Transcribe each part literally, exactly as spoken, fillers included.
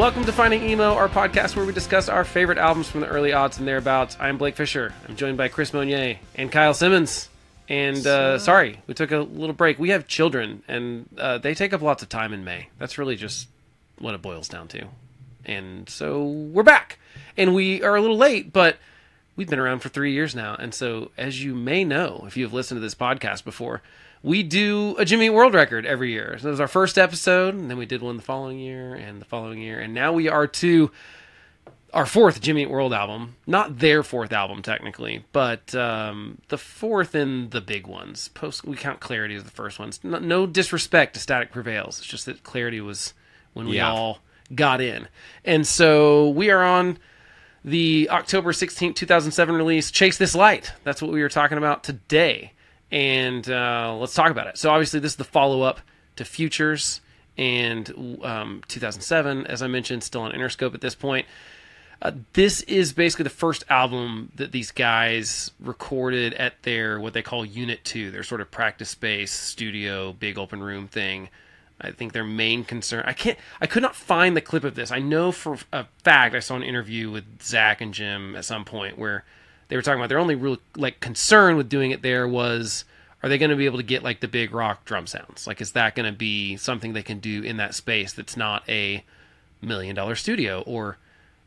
Welcome to Finding Emo, our podcast where we discuss our favorite albums from the early aughts and thereabouts. I'm Blake Fisher. I'm joined by Chris Monnier and Kyle Simmons. And uh, sorry, we took a little break. We have children, and uh, they take up lots of time in May. That's really just what it boils down to. And so we're back. And we are a little late, but we've been around for three years now. And so, as you may know, if you've listened to this podcast before, we do a Jimmy Eat World record every year. So that was our first episode, and then we did one the following year and the following year. And now we are to our fourth Jimmy Eat World album. Not their fourth album, technically, but um, the fourth in the big ones. Post, we count Clarity as the first ones. No, no disrespect to Static Prevails. It's just that Clarity was when we yeah. all got in. And so we are on the October sixteenth, two thousand seven release, Chase This Light. That's what we were talking about today. And uh, let's talk about it. So obviously this is the follow-up to Futures and um, two thousand seven, as I mentioned, still on Interscope at this point. Uh, this is basically the first album that these guys recorded at their, what they call Unit two, their sort of practice space, studio, big open room thing. I think their main concern, I can't, I could not find the clip of this. I know for a fact I saw an interview with Zach and Jim at some point where they were talking about their only real like concern with doing it there was, are they going to be able to get like the big rock drum sounds? Like, is that going to be something they can do in that space that's not a million dollar studio or,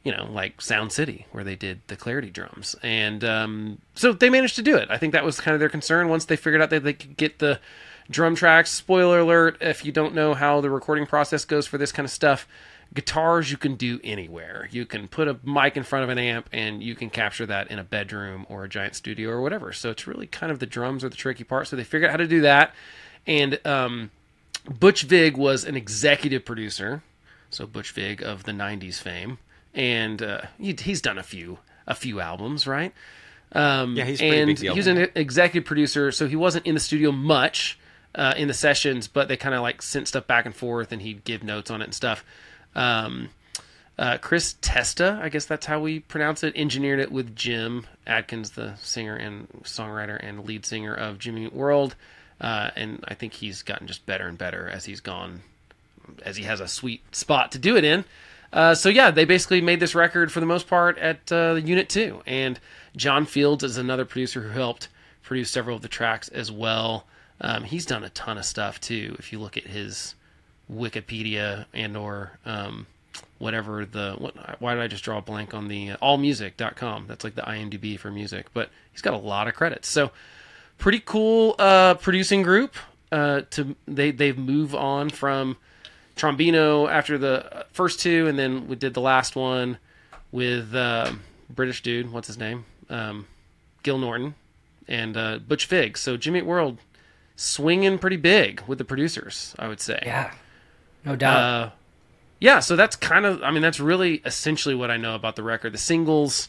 you know, like Sound City where they did the Clarity drums? And um, so they managed to do it. I think that was kind of their concern once they figured out that they could get the drum tracks. Spoiler alert, if you don't know how the recording process goes for this kind of stuff, guitars you can do anywhere. You can put a mic in front of an amp and you can capture that in a bedroom or a giant studio or whatever. So it's really kind of the drums are the tricky part. So they figured out how to do that. And um, Butch Vig was an executive producer. So Butch Vig of the nineties fame. And uh, he, he's done a few a few albums, right? Um, yeah, he's pretty and big deal. He was an executive producer, so he wasn't in the studio much. Uh, in the sessions, but they kind of like sent stuff back and forth and he'd give notes on it and stuff. Um, uh, Chris Testa, I guess that's how we pronounce it, engineered it with Jim Adkins, the singer and songwriter and lead singer of Jimmy Eat World. Uh, and I think he's gotten just better and better as he's gone, as he has a sweet spot to do it in. Uh, so yeah, they basically made this record for the most part at uh, Unit two. And John Fields is another producer who helped produce several of the tracks as well. Um, he's done a ton of stuff too. If you look at his Wikipedia and or um, whatever the what, why did I just draw a blank on the uh, all music dot com? That's like the I M D B for music, but he's got a lot of credits. So pretty cool uh, producing group. Uh, to they they've moved on from Trombino after the first two, and then we did the last one with uh, British dude. What's his name? Um, Gil Norton and uh, Butch Vig. So Jimmy Eat World swinging pretty big with the producers, I would say. Yeah, no doubt. Uh, yeah, so that's kind of, I mean, that's really essentially what I know about the record. The singles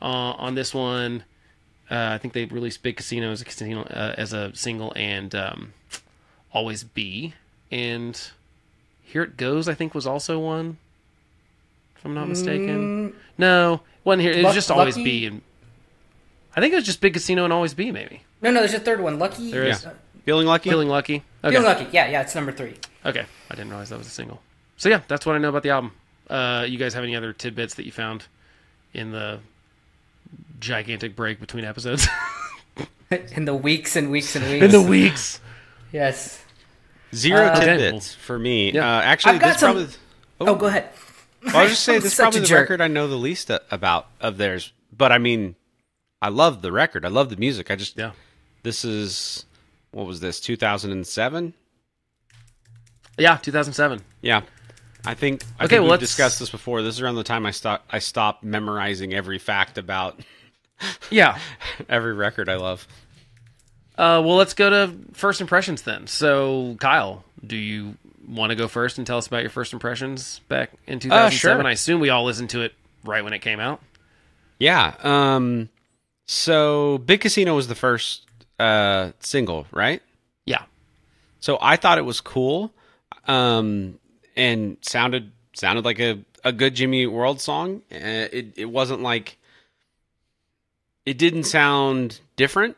uh, on this one, uh, I think they released Big Casino as a, casino, uh, as a single and um, Always Be. And Here It Goes, I think, was also one, if I'm not mistaken. Mm. No, wasn't Here. It was L- just Always Lucky? Be. And I think it was just Big Casino and Always Be, maybe. No, no, there's a third one. Lucky? There is. Yeah. Feeling Lucky? Feeling Lucky. Okay. Feeling Lucky, yeah, yeah, it's number three. Okay, I didn't realize that was a single. So yeah, that's what I know about the album. Uh, you guys have any other tidbits that you found in the gigantic break between episodes? In the weeks and weeks and weeks. In the weeks. Yes. Zero uh, tidbits for me. Yeah. Uh, actually, I've got this some... probably... Oh. oh, go ahead. Well, I was just saying, this is probably the jerk. record I know the least about of theirs. But I mean, I love the record. I love the music. I just... Yeah. This is... What was this, two thousand seven? Yeah, two thousand seven. Yeah. I think, I okay, think well, we've discussed this before. This is around the time I, stop, I stopped memorizing every fact about yeah, every record I love. Uh, well, let's go to first impressions then. So, Kyle, do you want to go first and tell us about your first impressions back in two thousand seven? Uh, sure. I assume we all listened to it right when it came out. Yeah. Um, so, Big Casino was the first... Uh, single, right? Yeah. So I thought it was cool, um, and sounded sounded like a, a good Jimmy Eat World song. Uh, it it wasn't like it didn't sound different,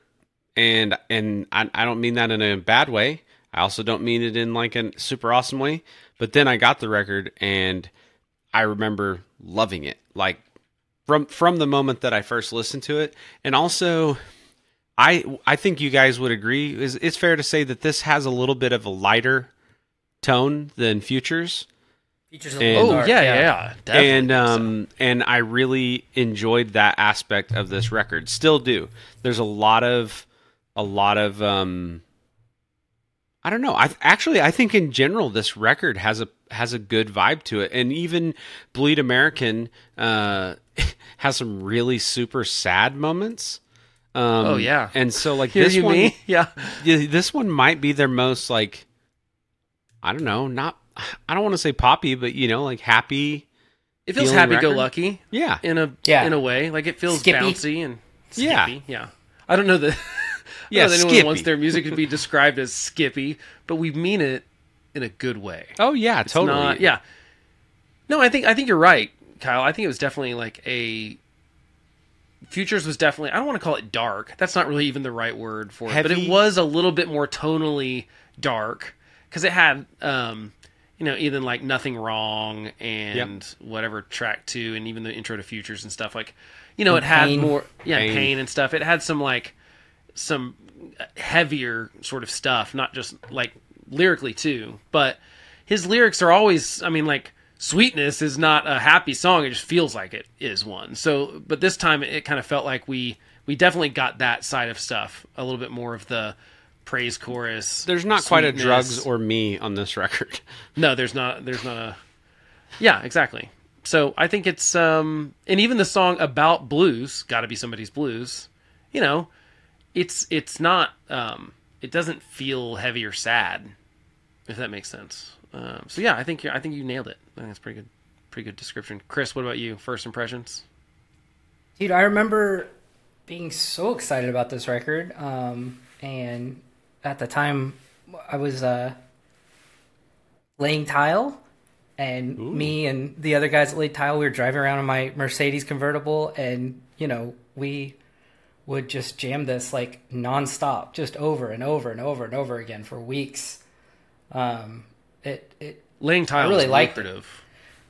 and and I, I don't mean that in a bad way. I also don't mean it in like a super awesome way. But then I got the record and I remember loving it, like from from the moment that I first listened to it. And also, I I think you guys would agree, is it's fair to say that this has a little bit of a lighter tone than Futures. Futures, and, a little dark, oh yeah, yeah, yeah, definitely. And um, so. and I really enjoyed that aspect of this record. Still do. There's a lot of a lot of um, I don't know. I actually I think in general this record has a has a good vibe to it, and even Bleed American uh, has some really super sad moments. Um, oh yeah, and so like Hear this one, me? yeah, this one might be their most like, I don't know, not I don't want to say poppy, but you know, like happy. It feels happy go lucky, yeah, in a yeah. in a way. Like it feels skippy. bouncy and skippy. yeah, yeah. I don't know that. I don't yeah, know that anyone skippy. wants their music to be described as skippy, but we mean it in a good way. Oh yeah, it's totally. Not, yeah, no, I think I think you're right, Kyle. I think it was definitely like a. Futures was definitely, I don't want to call it dark. That's not really even the right word for it. Heavy. But it was a little bit more tonally dark because it had, um, you know, even like Nothing Wrong and yep. whatever track two and even the intro to Futures and stuff. Like, you know, and it had pain. more, yeah, pain. pain and stuff. It had some like, some heavier sort of stuff, not just like lyrically too. But his lyrics are always, I mean, like, Sweetness is not a happy song. It just feels like it is one. So, but this time it, it kind of felt like we, we definitely got that side of stuff, a little bit more of the praise chorus. There's not sweetness. Quite a drugs or me on this record. No, there's not, there's not a, yeah, exactly. So I think it's, um, and even the song about blues, Gotta Be Somebody's Blues, you know, it's, it's not, um, it doesn't feel heavy or sad, if that makes sense. Um, so yeah, I think you I think you nailed it. I think that's pretty good, pretty good description. Chris, what about you? First impressions? Dude, I remember being so excited about this record, um, and at the time I was uh, laying tile, and Ooh. me and the other guys that laid tile, we were driving around in my Mercedes convertible, and you know we would just jam this like nonstop, just over and over and over and over again for weeks. Um, It, it laying tile really was lucrative.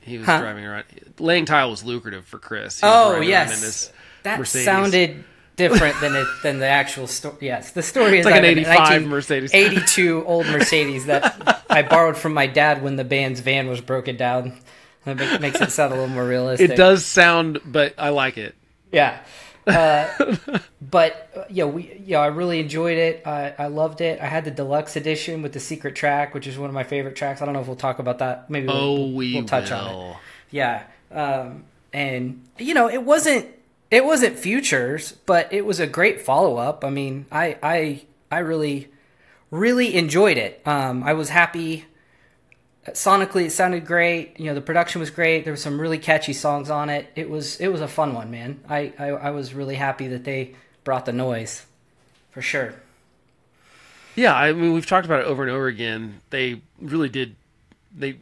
It. He was huh? driving around. Laying tile was lucrative for Chris. He was oh yes, in his that Mercedes. Sounded different than it than the actual story. Yes, the story it's is like an eighty-five Mercedes, eighty-two old Mercedes that I borrowed from my dad when the band's van was broken down. That makes it sound a little more realistic. It does sound, but I like it. Yeah, uh, but yeah, we yeah, I really enjoyed it. I, I loved it. I had the deluxe edition with the secret track, which is one of my favorite tracks. I don't know if we'll talk about that. Maybe we'll, oh, we we'll touch will. on it. Yeah, um, and you know, it wasn't it wasn't Futures, but it was a great follow up. I mean, I I I really really enjoyed it. Um, I was happy. Sonically, it sounded great. You know, the production was great. There were some really catchy songs on it. It was it was a fun one, man. I, I, I was really happy that they brought the noise, for sure. Yeah, I mean, we've talked about it over and over again. They really did. They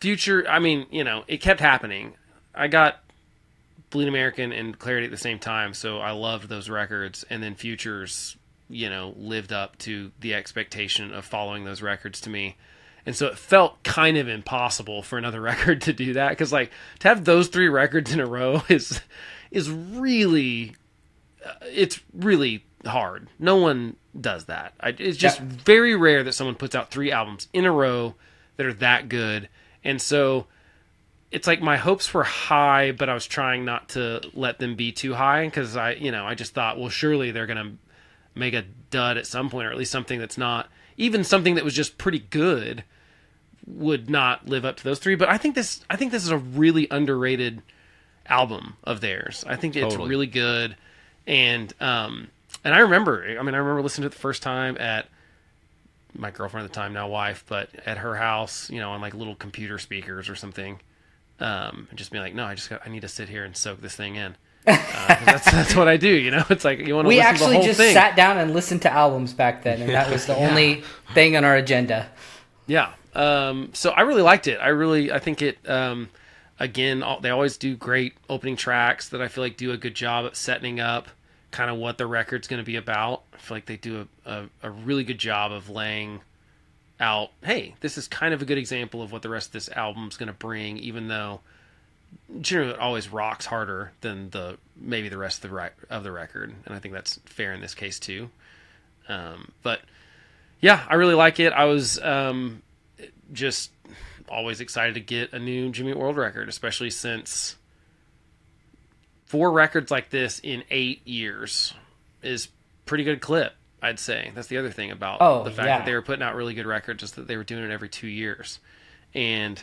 future. I mean, you know, it kept happening. I got Bleed American and Clarity at the same time, so I loved those records. And then Futures, you know, lived up to the expectation of following those records to me. And so it felt kind of impossible for another record to do that. Cause like to have those three records in a row is, is really, uh, it's really hard. No one does that. I, it's just yeah. very rare that someone puts out three albums in a row that are that good. And so it's like my hopes were high, but I was trying not to let them be too high. Cause I, you know, I just thought, well, surely they're going to make a dud at some point, or at least something that's not even something that was just pretty good would not live up to those three. But I think this, I think this is a really underrated album of theirs. I think totally. It's really good. And, um, and I remember, I mean, I remember listening to it the first time at my girlfriend at the time, now wife, but at her house, you know, on like little computer speakers or something. Um, and just being like, no, I just got, I need to sit here and soak this thing in. uh, that's that's what I do, you know. It's like you want to. We listen actually to the whole just thing. Sat down and listened to albums back then, and that was the yeah. only thing on our agenda. Yeah. Um, so I really liked it. I really, I think it. Um, again, all, they always do great opening tracks that I feel like do a good job at setting up kind of what the record's going to be about. I feel like they do a, a, a really good job of laying out, hey, this is kind of a good example of what the rest of this album's going to bring, even though generally it always rocks harder than the maybe the rest of the right of the record, and I think that's fair in this case too. Um, but yeah, I really like it. I was um, just always excited to get a new Jimmy Eat World record, especially since four records like this in eight years is pretty good clip, I'd say. That's the other thing about oh, the fact yeah. that they were putting out really good records, just that they were doing it every two years. And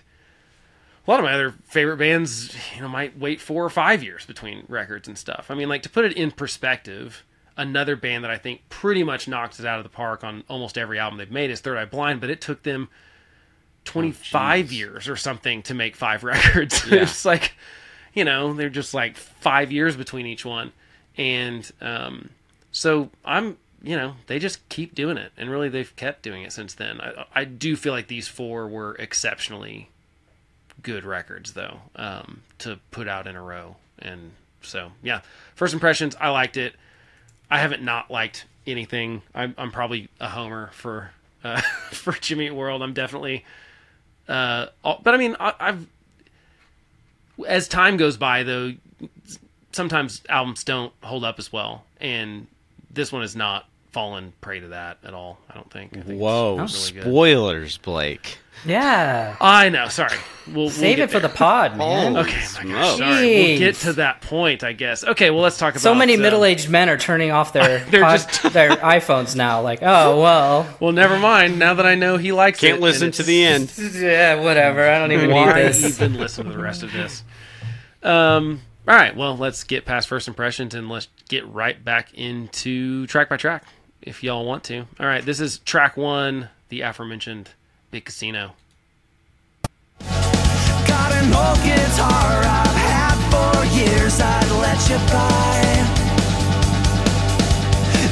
a lot of my other favorite bands, you know, might wait four or five years between records and stuff. I mean, like, to put it in perspective, another band that I think pretty much knocks it out of the park on almost every album they've made is Third Eye Blind, but it took them twenty-five oh, years or something to make five records. Yeah. It's like, you know, they're just like five years between each one. And um, so I'm, you know, they just keep doing it, and really they've kept doing it since then. I, I do feel like these four were exceptionally good records though, um, to put out in a row. And so, yeah, first impressions, I liked it. I haven't not liked anything. I'm, I'm probably a homer for, uh, for Jimmy Eat World. I'm definitely, uh, all, but I mean, I, I've, as time goes by though, sometimes albums don't hold up as well, and this one has not fallen prey to that at all, I don't think. I think Whoa, it's really spoilers, good. Blake. Yeah. I know, sorry. We'll, Save we'll it there. for the pod, man. Holy okay, my gosh, sorry. We'll get to that point, I guess. Okay, well, let's talk about... So many uh, middle-aged men are turning off their pod, just... their iPhones now, like, oh, well. Well, never mind, now that I know he likes Can't it. Can't listen to the end. Yeah, whatever, I don't even Why need this. Why even listen to the rest of this? Um... All right, well, let's get past first impressions and let's get right back into track by track, if y'all want to. All right, this is track one, the aforementioned Big Casino. Got an old guitar I've had for years, I'd let you buy.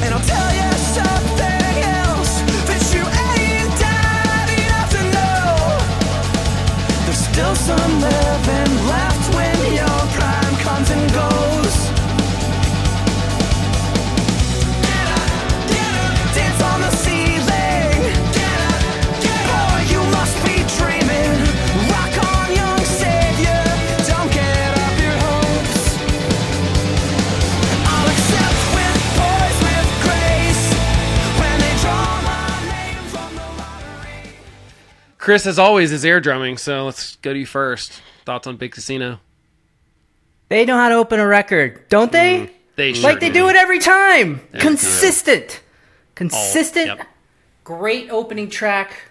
And I'll tell you something else that you ain't dead enough to know. There's still some living left when you're proud. Comes and goes. Get up, get up. Dance on the ceiling. Get up, get up. Boy, you must be dreaming. Rock on, young savior. Don't get up your hopes. I'll accept with poise, with grace, when they draw my name from the lottery. Chris, as always, is air drumming, so let's go to you first. Thoughts on Big Casino? They know how to open a record, don't they? Mm, they sure like they do. do it every time. Every Consistent. Time. Consistent. All, yep. Great opening track.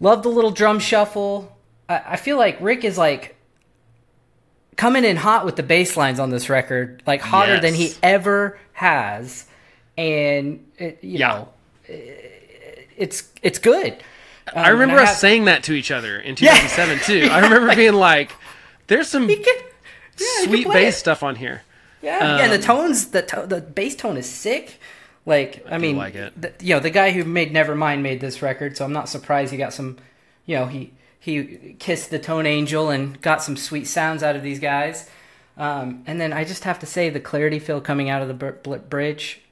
Love the little drum shuffle. I, I feel like Rick is like coming in hot with the bass lines on this record, like hotter yes. than he ever has. And, it, you yeah. know, it, it's it's good. Um, I remember I us have... saying that to each other in two thousand seven, yeah. too. I remember like, being like... There's some can, yeah, sweet bass it. stuff on here. Yeah, um, yeah. And the tones, the to- the bass tone is sick. Like, I, I mean, like the, you know, the guy who made Nevermind made this record, so I'm not surprised he got some. You know, he he kissed the tone angel and got some sweet sounds out of these guys. Um, and then I just have to say, the Clarity fill coming out of the br- br- bridge,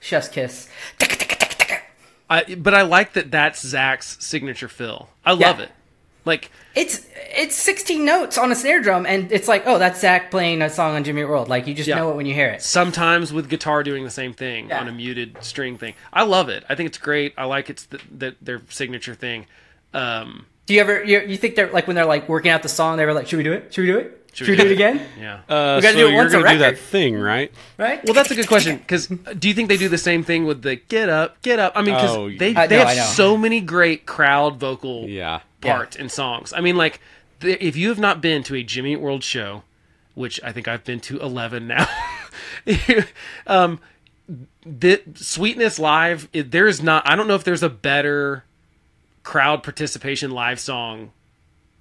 chef's kiss. I but I like that. That's Zach's signature fill. I love yeah. it. Like it's it's sixteen notes on a snare drum, and it's like, oh, that's Zach playing a song on Jimmy Eat World. Like you just yeah. know it when you hear it. Sometimes with guitar doing the same thing yeah. on a muted string thing. I love it. I think it's great. I like it's the, the, their signature thing. Um, do you ever you, you think they're like when they're like working out the song, they were like, should we do it? Should we do it? Should we, Should we do it again? Yeah. Uh, we gotta so do it once you're going to do that thing, right? Right? Well, that's a good question, because do you think they do the same thing with the get up, get up? I mean, because oh, they, uh, they no, have so many great crowd vocal yeah. parts yeah. and songs. I mean, like, the, if you have not been to a Jimmy Eat World show, which I think I've been to eleven now, um, the Sweetness Live, it, there is not, I don't know if there's a better crowd participation live song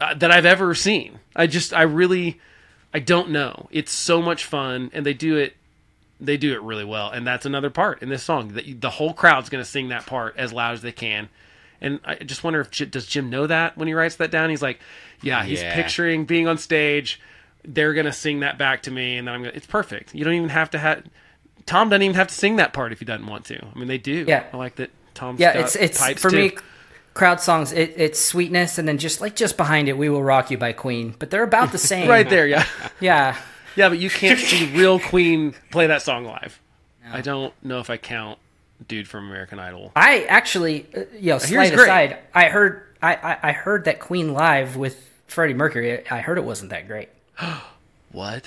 Uh, that I've ever seen. I just, I really, I don't know. It's so much fun, and they do it, they do it really well. And that's another part in this song that you, the whole crowd's going to sing that part as loud as they can. And I just wonder if J- does Jim know that when he writes that down? He's like, yeah, he's yeah. picturing being on stage. They're going to sing that back to me, and then I'm going. It's perfect. You don't even have to have. Tom doesn't even have to sing that part if he doesn't want to. I mean, they do. Yeah. I like that. tom yeah, stu- it's, it's, types for too. Me, crowd songs, it, it's Sweetness, and then just like just behind it, We Will Rock You by Queen. But they're about the same. Right there, yeah. Yeah. Yeah, but you can't see real Queen play that song live. No. I don't know if I count Dude from American Idol. I actually, uh, you know, slight aside, I heard I, I, I heard that Queen live with Freddie Mercury, I heard it wasn't that great. What? Well,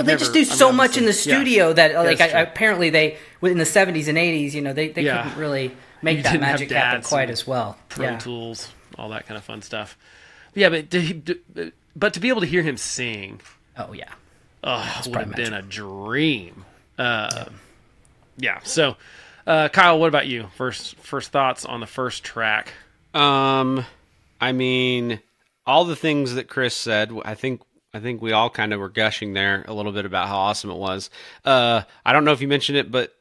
I've they never, just do I'm so much in the studio yeah. that like yeah, I, apparently they in the seventies and eighties, you know, they, they yeah. couldn't really make you that magic happen quite as well. Pro yeah. Tools, all that kind of fun stuff. Yeah, but to, to, but to be able to hear him sing, oh yeah, oh, would have magical. Been a dream. Uh, yeah. yeah. So, uh, Kyle, what about you? First, first thoughts on the first track? Um, I mean, all the things that Chris said, I think. I think we all kind of were gushing there a little bit about how awesome it was. Uh, I don't know if you mentioned it, but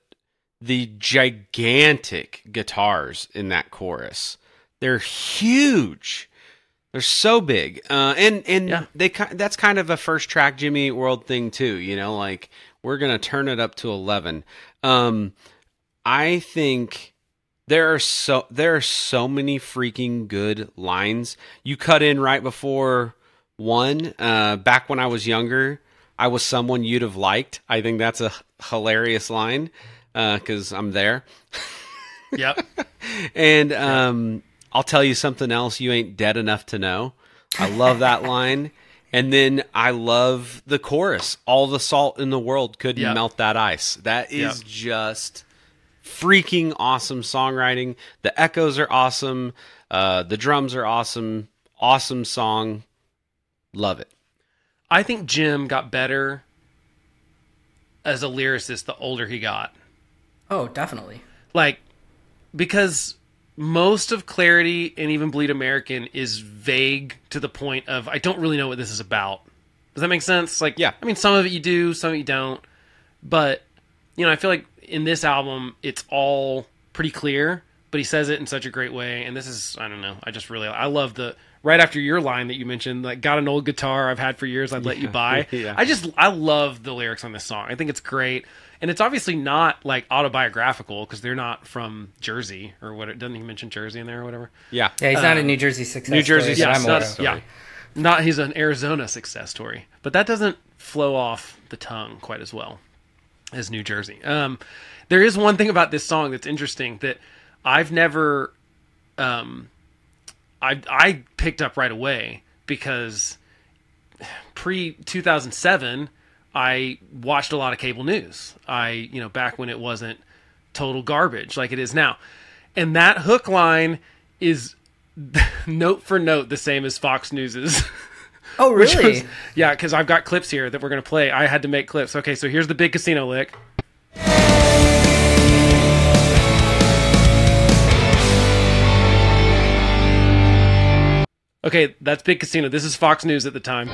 the gigantic guitars in that chorus, they're huge. They're so big. Uh, and and yeah. they that's kind of a first track Jimmy Eat World thing too. You know, like we're going to turn it up to eleven. Um, I think there are so there are so many freaking good lines. You cut in right before... One, uh, back when I was younger, I was someone you'd have liked. I think that's a hilarious line because uh, I'm there. Yep. And um, I'll tell you something else you ain't dead enough to know. I love that line. And then I love the chorus. All the salt in the world couldn't yep. melt that ice. That is yep. just freaking awesome songwriting. The echoes are awesome. Uh, the drums are awesome. Awesome song. Love it. I think Jim got better as a lyricist the older he got. Oh, definitely. Like, because most of Clarity and even Bleed American is vague to the point of, I don't really know what this is about. Does that make sense? Like, yeah. I mean, some of it you do, some of it you don't. But, you know, I feel like in this album, it's all pretty clear, but he says it in such a great way. And this is, I don't know, I just really, I love the... Right after your line that you mentioned, like, got an old guitar I've had for years, I'd yeah, let you buy. Yeah. I just, I love the lyrics on this song. I think it's great. And it's obviously not, like, autobiographical, because they're not from Jersey, or what, doesn't he mention Jersey in there or whatever? Yeah. Yeah, he's uh, not a New Jersey success New Jersey story. New Jersey success yeah, story. Yeah. Not, he's an Arizona success story. But that doesn't flow off the tongue quite as well as New Jersey. Um, there is one thing about this song that's interesting that I've never... Um, I, I picked up right away because pre two thousand seven, I watched a lot of cable news. I, you know, back when it wasn't total garbage like it is now. And that hook line is note for note the same as Fox News's. Oh, really? Was, yeah, because I've got clips here that we're going to play. I had to make clips. Okay, so here's the big casino lick. Okay, that's Big Casino. This is Fox News at the time.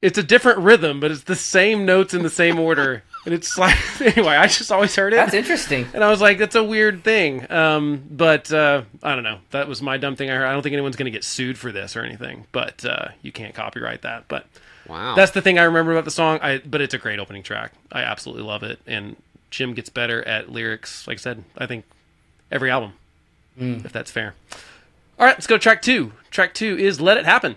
It's a different rhythm, but it's the same notes in the same order. And it's like, anyway, I just always heard it. That's interesting. And I was like, that's a weird thing. Um, but uh, I don't know. That was my dumb thing I heard. I don't think anyone's going to get sued for this or anything, but uh, you can't copyright that. But wow, that's the thing I remember about the song. I, but it's a great opening track. I absolutely love it. And Jim gets better at lyrics. Like I said, I think... Every album, mm. if that's fair. All right, let's go to track two. Track two is Let It Happen.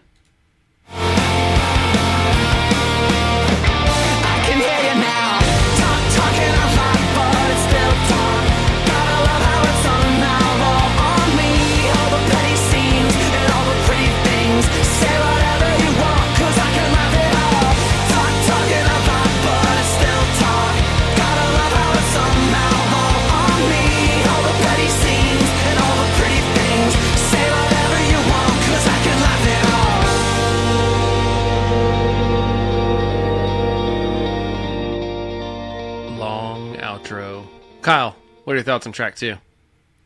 Kyle, what are your thoughts on track two?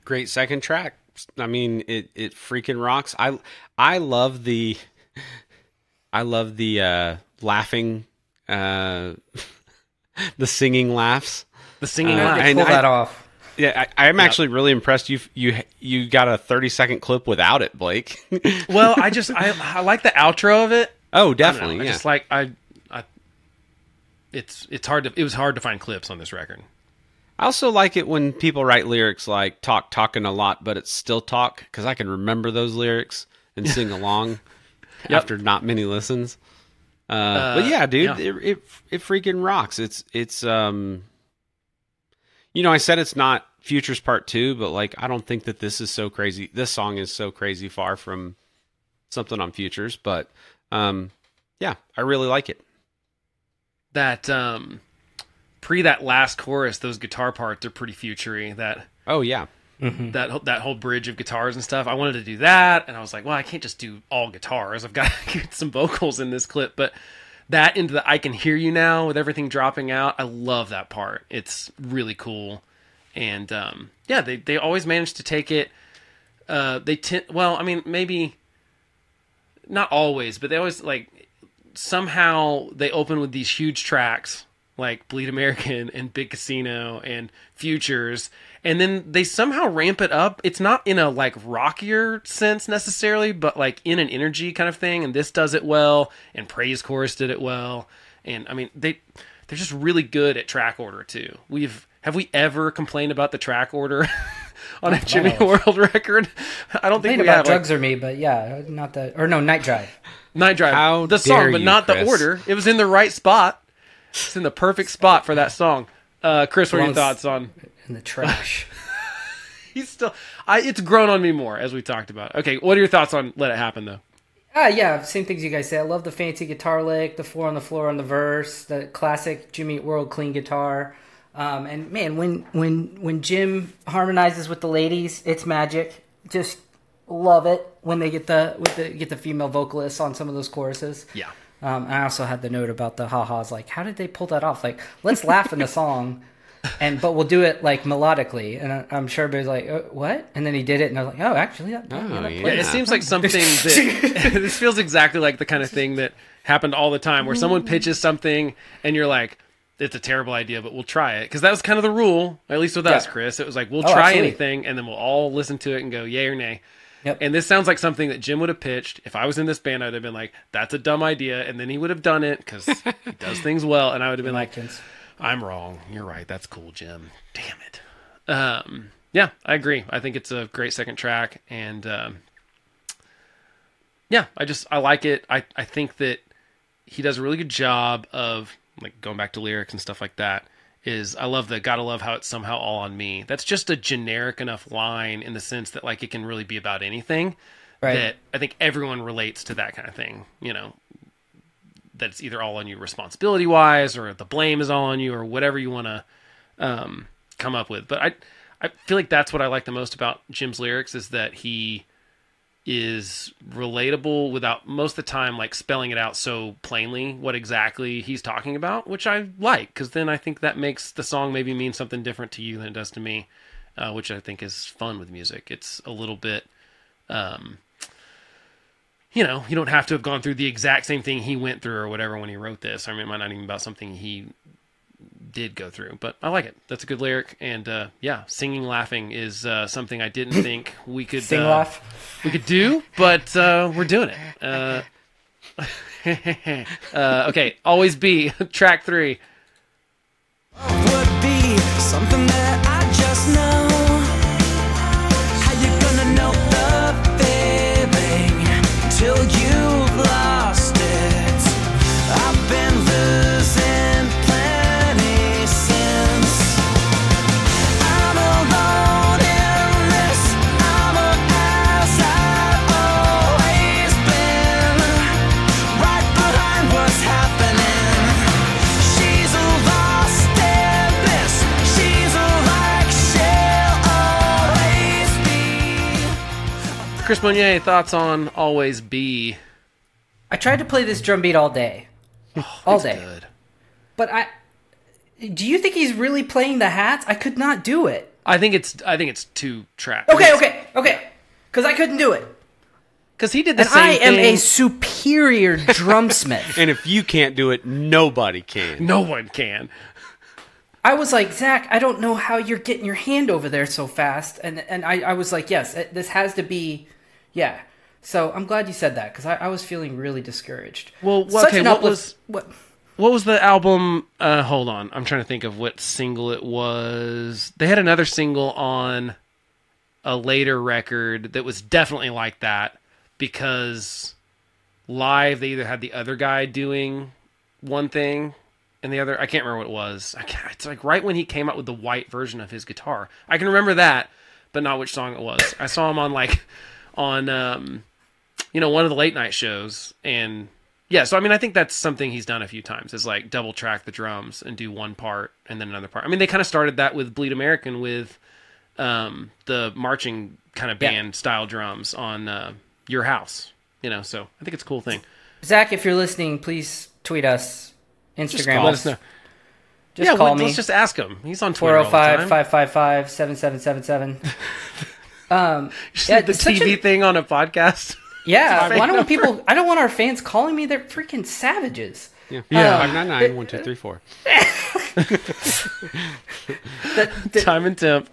Great second track. I mean, it, it freaking rocks. I I love the I love the uh, laughing, uh, the singing laughs. The singing uh, laughs. Pull I, that off. Yeah, I, I'm yeah. actually really impressed. You you you got a thirty second clip without it, Blake. Well, I just I I like the outro of it. Oh, definitely. I, yeah. I just like I. it's it's hard to it was hard to find clips on this record. I also like it when people write lyrics like talk talking a lot, but it's still talk, because I can remember those lyrics and sing along yep. after not many listens. Uh, uh, but yeah, dude, yeah. It, it it freaking rocks. It's it's um, you know, I said it's not Futures Part Two, but like I don't think that this is so crazy. This song is so crazy far from something on Futures, but um, yeah, I really like it. That um. Pre that last chorus, those guitar parts are pretty future-y. That oh yeah, mm-hmm. that that whole bridge of guitars and stuff. I wanted to do that, and I was like, well, I can't just do all guitars. I've got to get some vocals in this clip. But that into the "I can hear you now" with everything dropping out. I love that part. It's really cool, and um, yeah, they they always manage to take it. Uh, they t- well, I mean, maybe not always, but they always like somehow they open with these huge tracks. Like Bleed American and Big Casino and Futures. And then they somehow ramp it up. It's not in a like rockier sense necessarily, but like in an energy kind of thing. And this does it well. And Praise Chorus did it well. And I mean, they, they're just really good at track order too. We've, have we ever complained about the track order on a Jimmy World record? I don't think we about have, Drugs like, or Me, but yeah, not the, or no, Night Drive, Night Drive, How the song, you, but not Chris. The order. It was in the right spot. It's in the perfect spot for that song. Uh, Chris, what are your thoughts on... In the trash. He's still... I, it's grown on me more, as we talked about. Okay, what are your thoughts on Let It Happen, though? Uh, yeah, same things you guys say. I love the fancy guitar lick, the four on the floor on the verse, the classic Jimmy Eat World clean guitar. Um, and, man, when, when, when Jim harmonizes with the ladies, it's magic. Just love it when they get the, with the, get the female vocalists on some of those choruses. Yeah. Um, I also had the note about the ha-has, like, how did they pull that off? Like, let's laugh in the song, and but we'll do it, like, melodically. And I, I'm sure everybody's like, oh, what? And then he did it, and I was like, oh, actually, that, oh, yeah, that yeah, It seems like something that, this feels exactly like the kind of thing that happened all the time, where someone pitches something, and you're like, it's a terrible idea, but we'll try it. Because that was kind of the rule, at least with yeah. us, Chris. It was like, we'll oh, try absolutely. anything, and then we'll all listen to it and go, yay or nay. Yep. And this sounds like something that Jim would have pitched. If I was in this band, I would have been like, that's a dumb idea. And then he would have done it because he does things well. And I would have been like, I'm wrong. You're right. That's cool, Jim. Damn it. Um, yeah, I agree. I think it's a great second track. And um, yeah, I just, I like it. I, I think that he does a really good job of like going back to lyrics and stuff like that. Is I love the gotta love how it's somehow all on me. That's just a generic enough line in the sense that like it can really be about anything. Right. That I think everyone relates to that kind of thing. You know, that it's either all on you responsibility wise, or the blame is all on you, or whatever you want to um, come up with. But I, I feel like that's what I like the most about Jim's lyrics is that he is relatable without most of the time like spelling it out so plainly what exactly he's talking about, which I like, because then I think that makes the song maybe mean something different to you than it does to me, uh, which I think is fun with music. It's a little bit, um, you know, you don't have to have gone through the exact same thing he went through or whatever when he wrote this. I mean, it might not even be about something he did go through, but I like it. That's a good lyric. And uh yeah, singing laughing is uh something I didn't think we could sing uh, off we could do, but uh we're doing it. Uh, uh okay, Always Be, track three. Would be something that I just know. How you gonna know the feeling till you've lost it? I've been losing Chris Monier, thoughts on Always Be? I tried to play this drum beat all day. Oh, all day. Good. But I do you think he's really playing the hats? I could not do it. I think it's I think it's two tracks. Okay, okay, okay. Because I couldn't do it. Because he did the and same I thing. I am a superior drumsmith. And if you can't do it, nobody can. No one can. I was like, Zach, I don't know how you're getting your hand over there so fast. And and I, I was like, yes, this has to be... Yeah, so I'm glad you said that because I, I was feeling really discouraged. Well, well okay, what was what, What was the album? Uh, hold on. I'm trying to think of what single it was. They had another single on a later record that was definitely like that, because live they either had the other guy doing one thing and the other, I can't remember what it was. I can't, it's like right when he came out with the white version of his guitar. I can remember that, but not which song it was. I saw him on like on um, you know, one of the late night shows, and yeah, so I mean I think that's something he's done a few times, is like double track the drums and do one part and then another part. I mean, they kind of started that with Bleed American with um, the marching kind of band yeah. style drums on uh, Your House, you know, so I think it's a cool thing. Zach, if you're listening, please tweet us, Instagram just call us. Let us know. Just yeah, call let, me. Let's just ask him. He's on Twitter all the time. four oh five, five five five, seven seven seven seven. Um, yeah, the T V a, thing on a podcast. Yeah, a why don't people? I don't want our fans calling me. They're freaking savages. Yeah, five nine nine one two three four. Time and temp.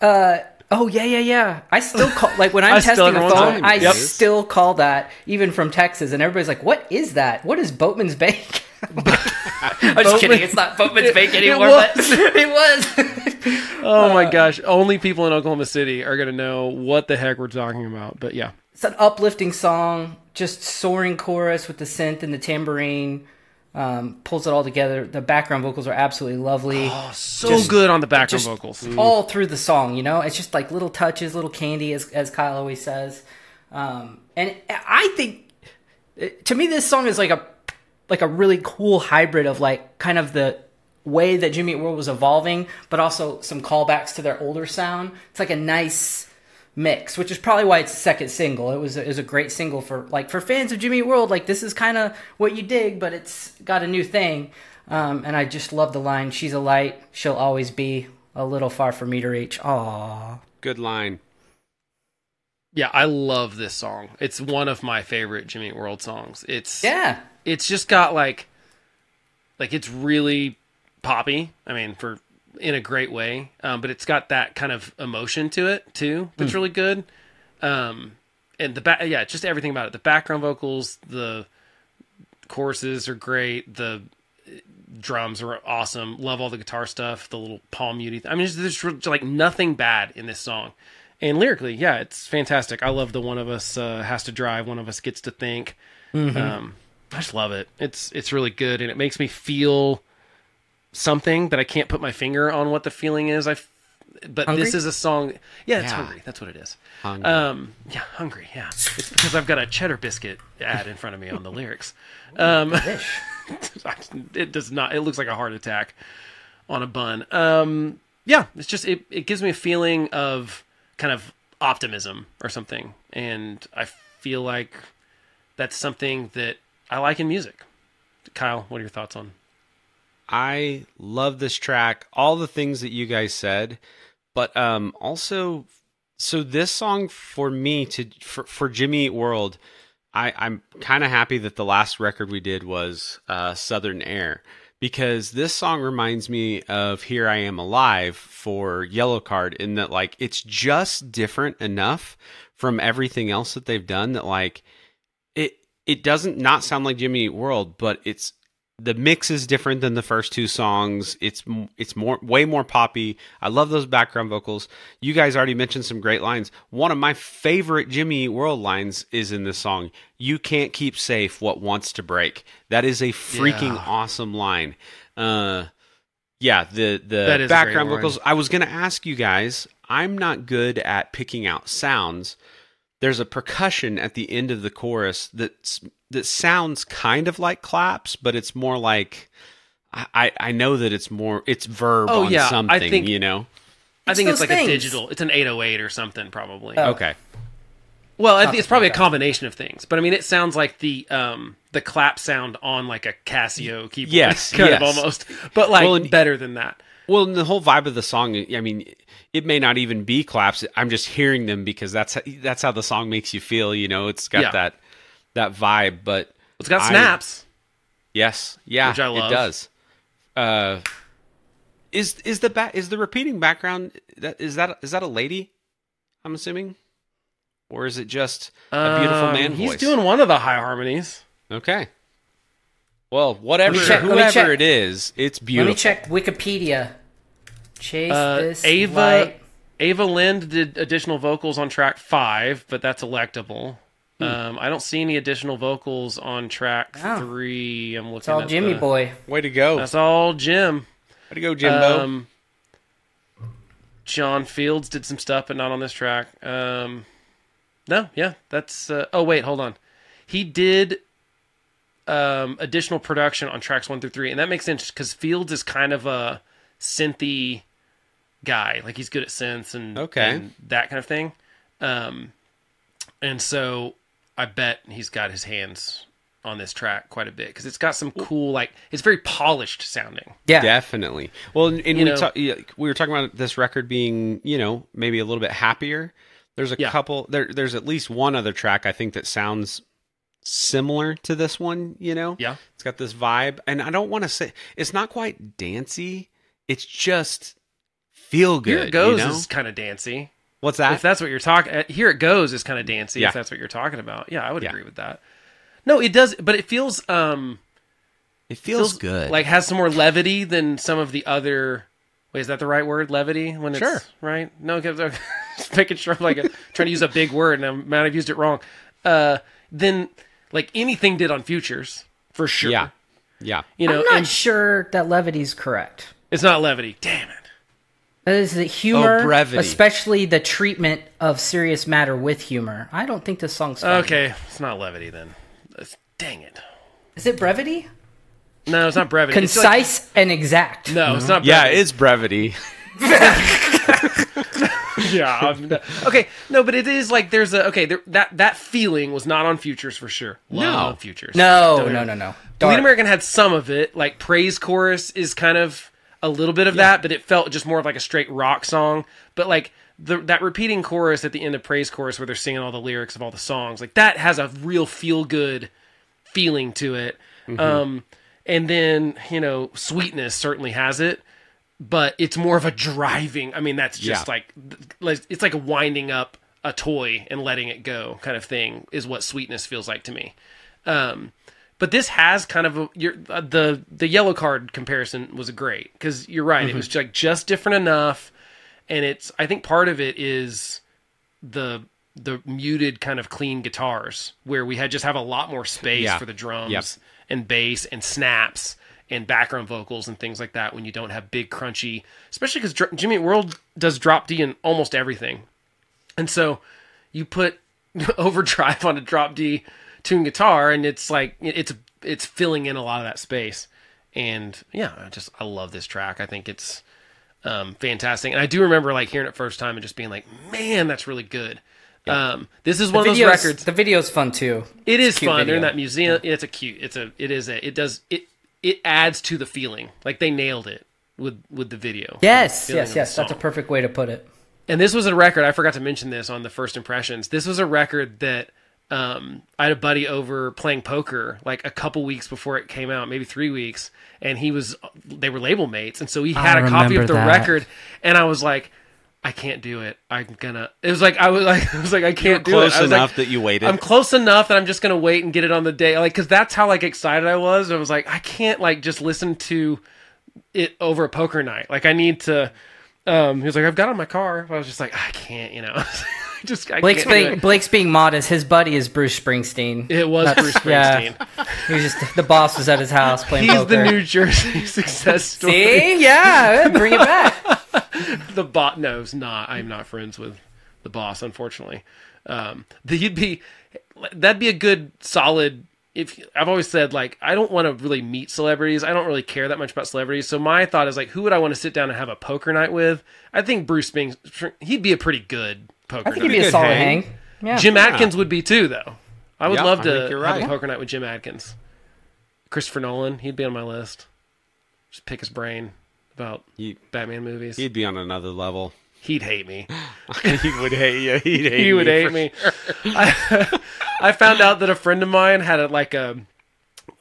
Uh, oh yeah, yeah, yeah. I still call, like when I'm testing the phone, I yep. still call that, even from Texas, and everybody's like, "What is that? What is Boatman's Bank?" I'm just kidding. It's not Boatman's Bank anymore, it but it was. Oh uh, my gosh! Only people in Oklahoma City are gonna know what the heck we're talking about. But yeah, it's an uplifting song, just soaring chorus with the synth and the tambourine. Um, pulls it all together. The background vocals are absolutely lovely. Oh, so just, good on the background vocals. Mm. All through the song, you know? It's just like little touches, little candy, as as Kyle always says. Um, and I think, to me, this song is like a like a really cool hybrid of like kind of the way that Jimmy Eat World was evolving, but also some callbacks to their older sound. It's like a nice mix, which is probably why it's the second single. It was a, it was a great single for like for fans of Jimmy Eat World. Like, this is kind of what you dig, but it's got a new thing. Um, and I just love the line, "She's a light, she'll always be a little far for me to reach." Aww, good line. Yeah, I love this song. It's one of my favorite Jimmy Eat World songs. It's yeah, it's just got like like it's really poppy. I mean, for in a great way, um, but it's got that kind of emotion to it too that's mm. really good, um, and the ba- yeah just everything about it, the background vocals, the choruses are great, the drums are awesome, love all the guitar stuff, the little palm muty th- I mean, there's, there's like nothing bad in this song, and lyrically yeah it's fantastic. I love the "one of us uh, has to drive, one of us gets to think." Mm-hmm. um, I just love it. It's it's really good, and it makes me feel something, but I can't put my finger on what the feeling is. I, f- but hungry? This is a song. Yeah, it's yeah. hungry. That's what it is. Hungry. Um, yeah, hungry. Yeah, it's because I've got a cheddar biscuit ad in front of me on the lyrics. Um, it does not. It looks like a heart attack on a bun. Um, yeah, it's just it. It gives me a feeling of kind of optimism or something, and I feel like that's something that I like in music. Kyle, what are your thoughts on? I love this track, all the things that you guys said, but um, also, so this song for me, to for, for Jimmy Eat World, I, I'm kind of happy that the last record we did was uh, Southern Air, because this song reminds me of Here I Am Alive for Yellow Card, in that like it's just different enough from everything else that they've done that like it it doesn't not sound like Jimmy Eat World, but it's the mix is different than the first two songs. It's it's more way more poppy. I love those background vocals. You guys already mentioned some great lines. One of my favorite Jimmy Eat World lines is in this song. "You can't keep safe what wants to break." That is a freaking yeah. awesome line. Uh, yeah, the the background vocals. I was going to ask you guys, I'm not good at picking out sounds. There's a percussion at the end of the chorus that's that sounds kind of like claps, but it's more like I, I know that it's more it's verb oh, on yeah. something, I think, you know. I think it's like things. a digital. It's an eight oh eight or something probably. Oh. Okay. Well, I think it's probably like a combination of things, but I mean, it sounds like the um, the clap sound on like a Casio keyboard, yes, kind yes. of almost, but like well, and, better than that. Well, and the whole vibe of the song, I mean, it may not even be claps. I'm just hearing them because that's that's how the song makes you feel. You know, it's got yeah. that. That vibe, but it's got snaps. I, yes, yeah, which I love. It does. Uh, is is the ba- is the repeating background? That is that is that a lady? I'm assuming, or is it just a beautiful um, man voice? He's doing one of the high harmonies. Okay, Well, whatever, check, whoever it is, it's beautiful. Let me check Wikipedia. Chase uh, this Ava, light. Ava Lind did additional vocals on track five, but that's electable. Hmm. Um, I don't see any additional vocals on track oh. three. I'm looking. It's all at Jimmy the, Boy. Way to go! That's all Jim. Way to go, Jimbo. Um, John Fields did some stuff, but not on this track. Um, no, yeah, that's. Uh, oh wait, hold on. He did. Um, additional production on tracks one through three, and that makes sense because Fields is kind of a synthy guy. Like he's good at synths and, okay. and that kind of thing. Um, and so I bet he's got his hands on this track quite a bit because it's got some cool, like it's very polished sounding. Yeah, definitely. Well, and, and we, know, ta- we were talking about this record being, you know, maybe a little bit happier. There's a yeah. couple. There, there's at least one other track I think that sounds similar to this one, you know? Yeah. It's got this vibe. And I don't want to say it's not quite dancey. It's just feel good. Here It Goes you know? is kind of dancey. What's that? If that's what you're talking Here It Goes is kind of dancey, yeah. if that's what you're talking about. Yeah, I would yeah. agree with that. No, it does, but it feels um It feels, feels good. Like has some more levity than some of the other Wait, is that the right word? Levity? When it's sure. right? No, because I'm just making sure I'm like a, trying to use a big word and I might have used it wrong. Uh then Like anything did on Futures, for sure. Yeah, yeah. You know, I'm not and, sure that levity's correct. It's not levity. Damn it. That is the humor, oh, brevity. Especially the treatment of serious matter with humor. I don't think this song's funny. Okay, it's not levity then. It's, dang it. Is it brevity? No, it's not brevity. Concise it's like, and exact. No, it's not brevity. Yeah, it's brevity. yeah. I'm not, okay. No, but it is like there's a okay. There, that that feeling was not on Futures for sure. Love no Futures. No, Don't no, no, no. Bleed American had some of it. Like Praise Chorus is kind of a little bit of yeah. that, but it felt just more of like a straight rock song. But like the, that repeating chorus at the end of Praise Chorus, where they're singing all the lyrics of all the songs, like that has a real feel good feeling to it. Mm-hmm. Um, and then you know, Sweetness certainly has it. But it's more of a driving. I mean, that's just yeah. like it's like winding up a toy and letting it go kind of thing is what Sweetness feels like to me. Um, but this has kind of a, your, uh, the the Yellow Card comparison was great because you're right. Mm-hmm. It was like just different enough, and it's I think part of it is the the muted kind of clean guitars where we had just have a lot more space yeah. for the drums yep. and bass and snaps. And background vocals and things like that when you don't have big crunchy, especially because Dr- Jimmy Eat World does drop D in almost everything, and so you put overdrive on a drop D tuned guitar, and it's like it's it's filling in a lot of that space. And yeah, I just I love this track. I think it's um, fantastic, and I do remember like hearing it first time and just being like, man, that's really good. Yeah. Um, this is the one of those records. The video's fun too. It is fun. Video. They're in that museum. Yeah. It's a cute. It's a. It is a. It does it. It adds to the feeling. Like they nailed it with, with the video. Yes, the yes, yes. That's a perfect way to put it. And this was a record. I forgot to mention this on the first impressions. This was a record that um, I had a buddy over playing poker like a couple weeks before it came out, maybe three weeks. And he was, they were label mates. And so he had I a copy of the that. record. And I was like, I can't do it. I'm gonna. It was like I was like I was like I can't do it. Close enough like, that you waited. I'm close enough that I'm just gonna wait and get it on the day, like because that's how like excited I was. I was like I can't like just listen to it over a poker night. Like I need to. Um, he was like I've got it in my car. I was just like I can't. You know, just I Blake's can't being Blake's being modest. His buddy is Bruce Springsteen. It was that's, Bruce Springsteen. Yeah. He was just the boss was at his house playing. He's poker. The New Jersey success story. See, yeah, bring it back. The bot knows not. I'm not friends with the boss, unfortunately. Um, you'd be that'd be a good solid. If I've always said like I don't want to really meet celebrities. I don't really care that much about celebrities. So my thought is like, who would I want to sit down and have a poker night with? I think Bruce Bing, he'd be a pretty good poker. I think night. He'd be a solid hang. hang. Yeah. Jim yeah. Adkins would be too, though. I would yeah, love to have right. a poker night with Jim Adkins. Christopher Nolan, he'd be on my list. Just pick his brain. About he, Batman movies. He'd be on another level. He'd hate me. He would hate you. He'd hate he would me hate me. Sure. I, I found out that a friend of mine had a, like a,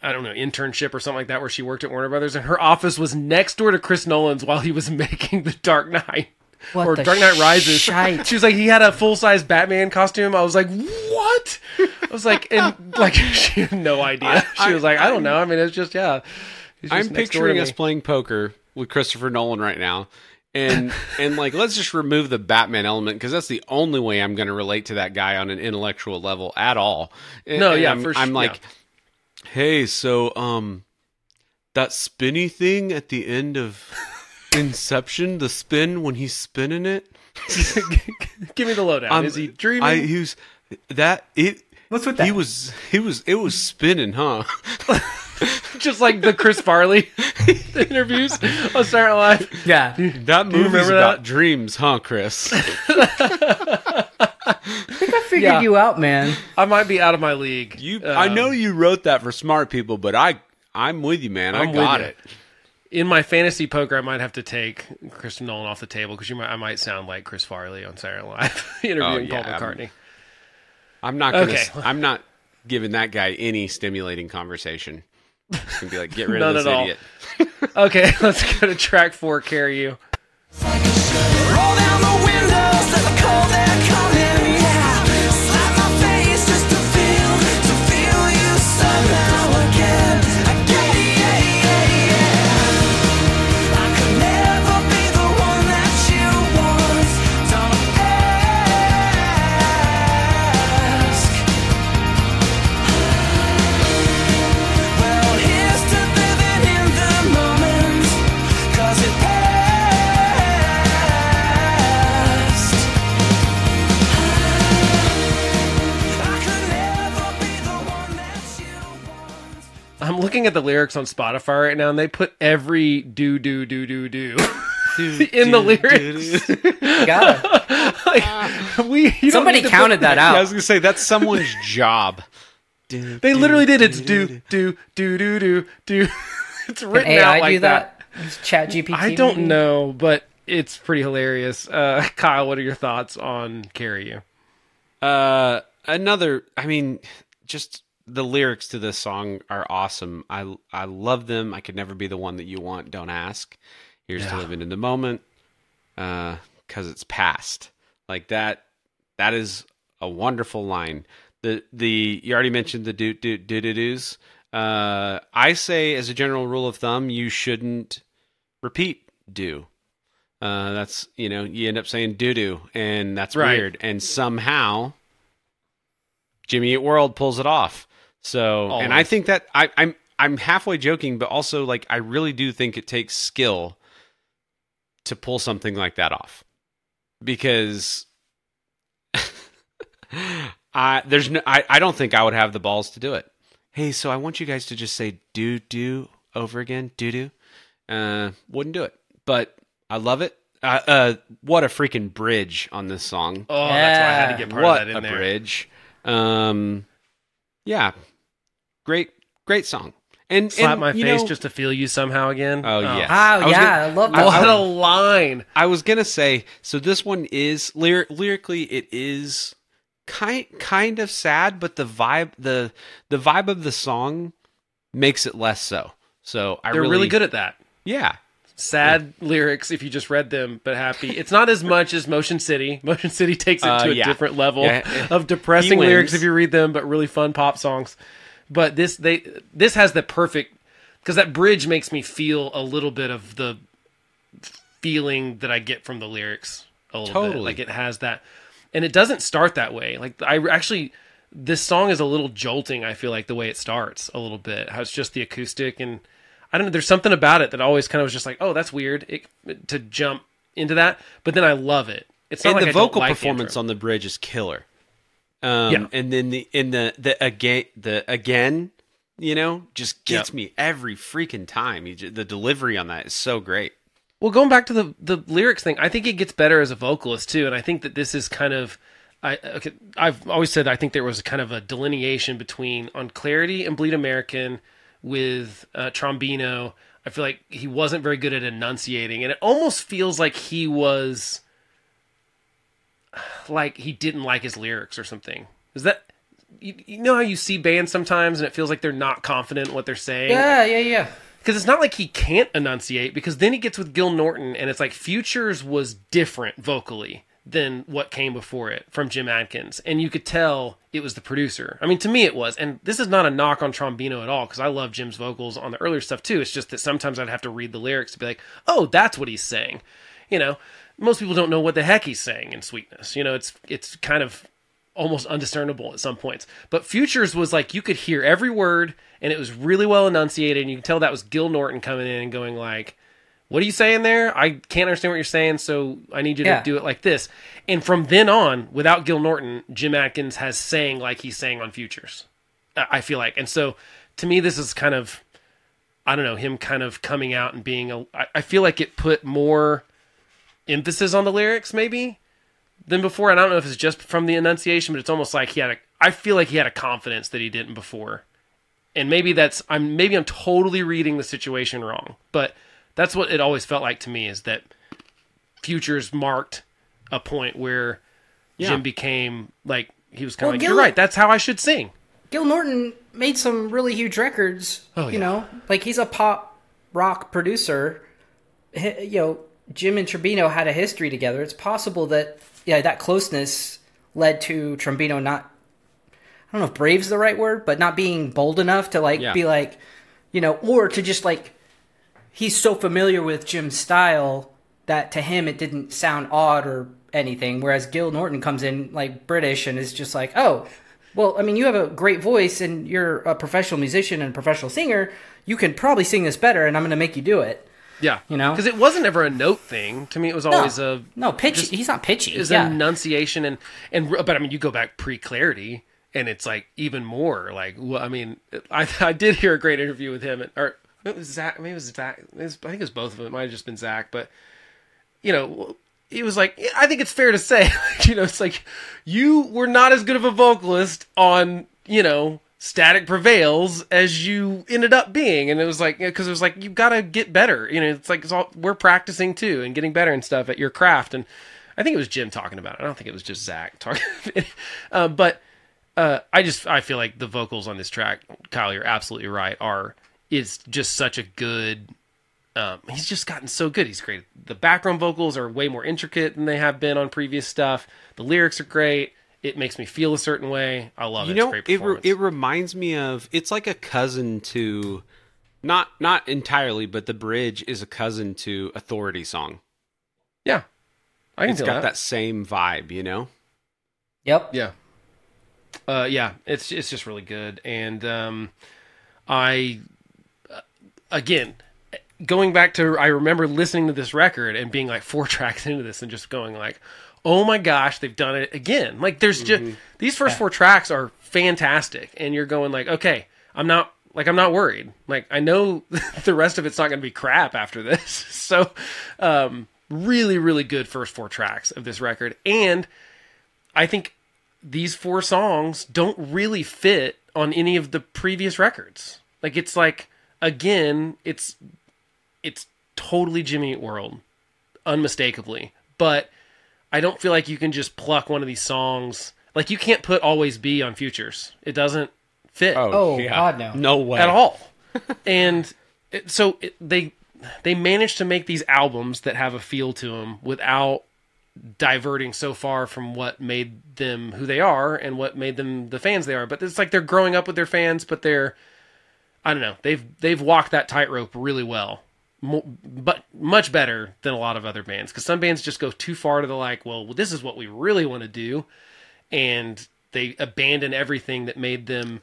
I don't know, internship or something like that where she worked at Warner Brothers and her office was next door to Chris Nolan's while he was making The Dark Knight. What or Dark Knight Rises. Shite. She was like, he had a full size Batman costume. I was like, what? I was like, and like she had no idea. I, she was like, I, I don't know. I mean, it's just yeah. It's just I'm picturing us playing poker with Christopher Nolan right now, and and like let's just remove the Batman element because that's the only way I'm going to relate to that guy on an intellectual level at all. And, no, yeah, I'm, for sure. I'm like, yeah. hey, so um, that spinny thing at the end of Inception, the spin when he's spinning it. Give me the lowdown. Um, Is he dreaming? I, he was that it. What's with that? He was. He was. It was spinning, huh? Just like the Chris Farley interviews on Saturday Night Live. Yeah, dude, that movie's about that? dreams, huh, Chris? I think I figured yeah. you out, man. I might be out of my league. You, um, I know you wrote that for smart people, but I, I'm with you, man. I'm I got it. In my fantasy poker, I might have to take Chris Nolan off the table because you might. I might sound like Chris Farley on Saturday Night Live interviewing oh, yeah, Paul McCartney. I'm, I'm not. Gonna, okay. I'm not giving that guy any stimulating conversation. Can be like, get rid of this idiot. Okay, let's go to track four. Carry you. Roll down the windows, let the cold air come in. Yeah, slap my face just to feel, to feel you somehow again. Again, yeah, yeah, yeah. I could never be the one that you once. Don't ask. Well, here's to living in the moment, 'cause it passed. I could never be the one that you want. I'm looking at the lyrics on Spotify right now, and they put every do do do do do in the lyrics. Got it. Like, uh, we, you somebody counted that out. I was gonna say that's someone's job. Do, they do, literally did. It's do do do do do do. It's written out like do that. that. Chat G P T. I don't maybe? know, but it's pretty hilarious. Uh, Kyle, what are your thoughts on "Carry You"? Uh, another. I mean, just the lyrics to this song are awesome. I I love them. I could never be the one that you want. Don't ask. Here's yeah. to living in the moment, uh, 'cause it's past. Like that. That is a wonderful line. The the you already mentioned the do do do do do's. Uh, I say as a general rule of thumb, you shouldn't repeat do. Uh, that's you know you end up saying do do, and that's right. weird. And somehow, Jimmy Eat World pulls it off. So Always. And I think that I, I'm I'm halfway joking, but also like I really do think it takes skill to pull something like that off, because. I there's no, I, I don't think I would have the balls to do it. Hey, so I want you guys to just say do do over again, do do. Uh, wouldn't do it, but I love it. Uh, uh, what a freaking bridge on this song! Oh, yeah. That's why I had to get part what of that in there. What a bridge! Um, yeah, great, great song. And slap and, my face know, just to feel you somehow again. Oh, oh. yes. Oh, I yeah. Gonna, I love that. What I, a line! I was gonna say. So this one is lyric, lyrically, it is. Kind kind of sad, but the vibe the the vibe of the song makes it less so. So I they're really, really good at that. Yeah, sad yeah. lyrics if you just read them, but happy. It's not as much as Motion City. Motion City takes it uh, to a yeah. different level yeah, yeah. of depressing lyrics if you read them, but really fun pop songs. But this they this has the perfect because that bridge makes me feel a little bit of the feeling that I get from the lyrics a little totally. bit. Like it has that. And it doesn't start that way. Like I actually, this song is a little jolting. I feel like the way it starts a little bit, how it's just the acoustic and I don't know. There's something about it that always kind of was just like, oh, that's weird it, to jump into that. But then I love it. It's not and like the I vocal like performance on the bridge is killer. Um, yeah. And then the in the the again the again, you know, just gets yep. me every freaking time. The delivery on that is so great. Well, going back to the, the lyrics thing, I think it gets better as a vocalist, too. And I think that this is kind of... I, okay, I've always said I think there was kind of a delineation between on Clarity and Bleed American with uh, Trombino. I feel like he wasn't very good at enunciating. And it almost feels like he was... Like he didn't like his lyrics or something. Is that... You, you know how you see bands sometimes and it feels like they're not confident in what they're saying? Yeah, yeah, yeah. Because it's not like he can't enunciate, because then he gets with Gil Norton, and it's like Futures was different vocally than what came before it from Jim Adkins. And you could tell it was the producer. I mean, to me it was. And this is not a knock on Trombino at all, because I love Jim's vocals on the earlier stuff too. It's just that sometimes I'd have to read the lyrics to be like, oh, that's what he's saying. You know, most people don't know what the heck he's saying in Sweetness. You know, it's it's kind of almost undiscernible at some points. But Futures was like, you could hear every word, and it was really well enunciated, and you can tell that was Gil Norton coming in and going like, what are you saying there? I can't understand what you're saying, so I need you yeah. to do it like this. And from then on, without Gil Norton, Jim Adkins has sang like he's sang on Futures, I feel like. And so, to me, this is kind of, I don't know, him kind of coming out and being, a, I feel like it put more emphasis on the lyrics, maybe, than before. And I don't know if it's just from the enunciation, but it's almost like he had a, I feel like he had a confidence that he didn't before. And maybe that's, I'm, maybe I'm totally reading the situation wrong, but that's what it always felt like to me, is that Futures marked a point where yeah. Jim became like, he was kind of well, like, Gil, you're right, that's how I should sing. Gil Norton made some really huge records, oh, you yeah. know, like he's a pop rock producer. He, you know, Jim and Trombino had a history together. It's possible that, yeah, that closeness led to Trombino not, I don't know if brave's the right word, but not being bold enough to like yeah. be like, you know, or to just like, he's so familiar with Jim's style that to him it didn't sound odd or anything. Whereas Gil Norton comes in like British and is just like, oh, well, I mean, you have a great voice and you're a professional musician and a professional singer. You can probably sing this better, and I'm going to make you do it. Yeah, you know, because it wasn't ever a note thing to me. It was always no, a no pitchy. Just, he's not pitchy. It was yeah. an enunciation and and but I mean, you go back pre-Clarity, and it's like even more like. Well, I mean, I I did hear a great interview with him, and, or it was Zach. Maybe it was Zach. It was, I think it was both of them. It might have just been Zach, but you know, he was like, I think it's fair to say, you know, it's like you were not as good of a vocalist on, you know, Static Prevails as you ended up being. And it was like, because it was like, you've got to get better, you know, it's like it's all, we're practicing too and getting better and stuff at your craft. And I think it was Jim talking about it. I don't think it was just Zach talking about it. Uh, but uh, I just I feel like the vocals on this track, Kyle, you're absolutely right, are is just such a good um, he's just gotten so good. He's great. The background vocals are way more intricate than they have been on previous stuff. The lyrics are great. It makes me feel a certain way. I love it. You know, it's great performance. It, re- it reminds me of, it's like a cousin to, not not entirely, but The Bridge is a cousin to Authority Song. Yeah. I can It's got that. that same vibe, you know? Yep. Yeah. Uh, yeah, it's it's just really good. And um, I, again, going back to, I remember listening to this record and being like four tracks into this and just going like, oh my gosh, they've done it again. Like there's mm-hmm. just, these first four tracks are fantastic. And you're going like, okay, I'm not like, I'm not worried. Like I know the rest of it's not going to be crap after this. So um, really, really good first four tracks of this record. And I think these four songs don't really fit on any of the previous records. Like it's like, again, it's, it's totally Jimmy Eat World unmistakably, but I don't feel like you can just pluck one of these songs. Like, you can't put Always Be on Futures. It doesn't fit. Oh, oh yeah. God, no. No way. At all. And it, so it, they they managed to make these albums that have a feel to them without diverting so far from what made them who they are and what made them the fans they are. But it's like they're growing up with their fans, but they're, I don't know, they've they've walked that tightrope really well. More, but much better than a lot of other bands, because some bands just go too far to the like, well, this is what we really want to do, and they abandon everything that made them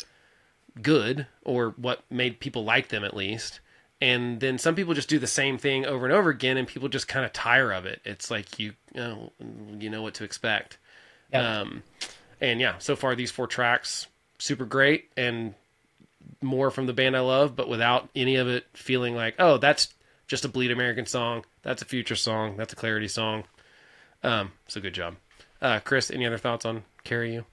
good or what made people like them at least. And then some people just do the same thing over and over again, and people just kind of tire of it. It's like you, you know, you know what to expect. Yeah. Um, and yeah, so far these four tracks, super great, and more from the band I love, but without any of it feeling like, oh, that's just a Bleed American song. That's a Futures song. That's a Clarity song. Um, so good job. Uh, Chris, any other thoughts on Carry You?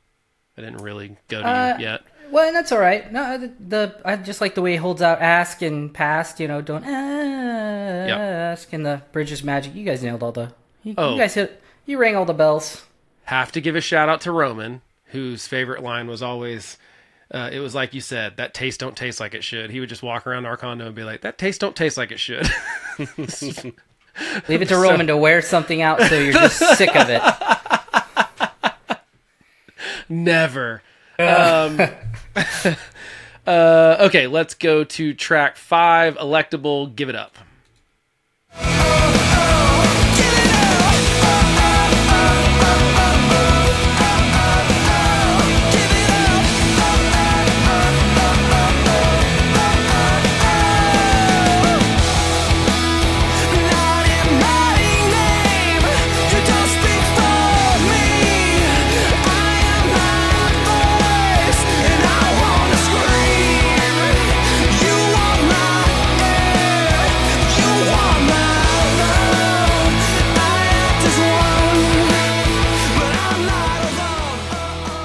I didn't really go to uh, you yet. Well, that's all right. No, the, the I just like the way he holds out ask and past, you know, don't ask. Yep. And the Bridge is Magic. You guys nailed all the, you, oh. you guys hit, you rang all the bells. Have to give a shout out to Roman, whose favorite line was always, Uh, it was like you said, that taste don't taste like it should. He would just walk around our condo and be like, that taste don't taste like it should. Leave it to Roman so, to wear something out so you're just sick of it. Never. Um, uh, okay, let's go to track five, Electable, Give It Up.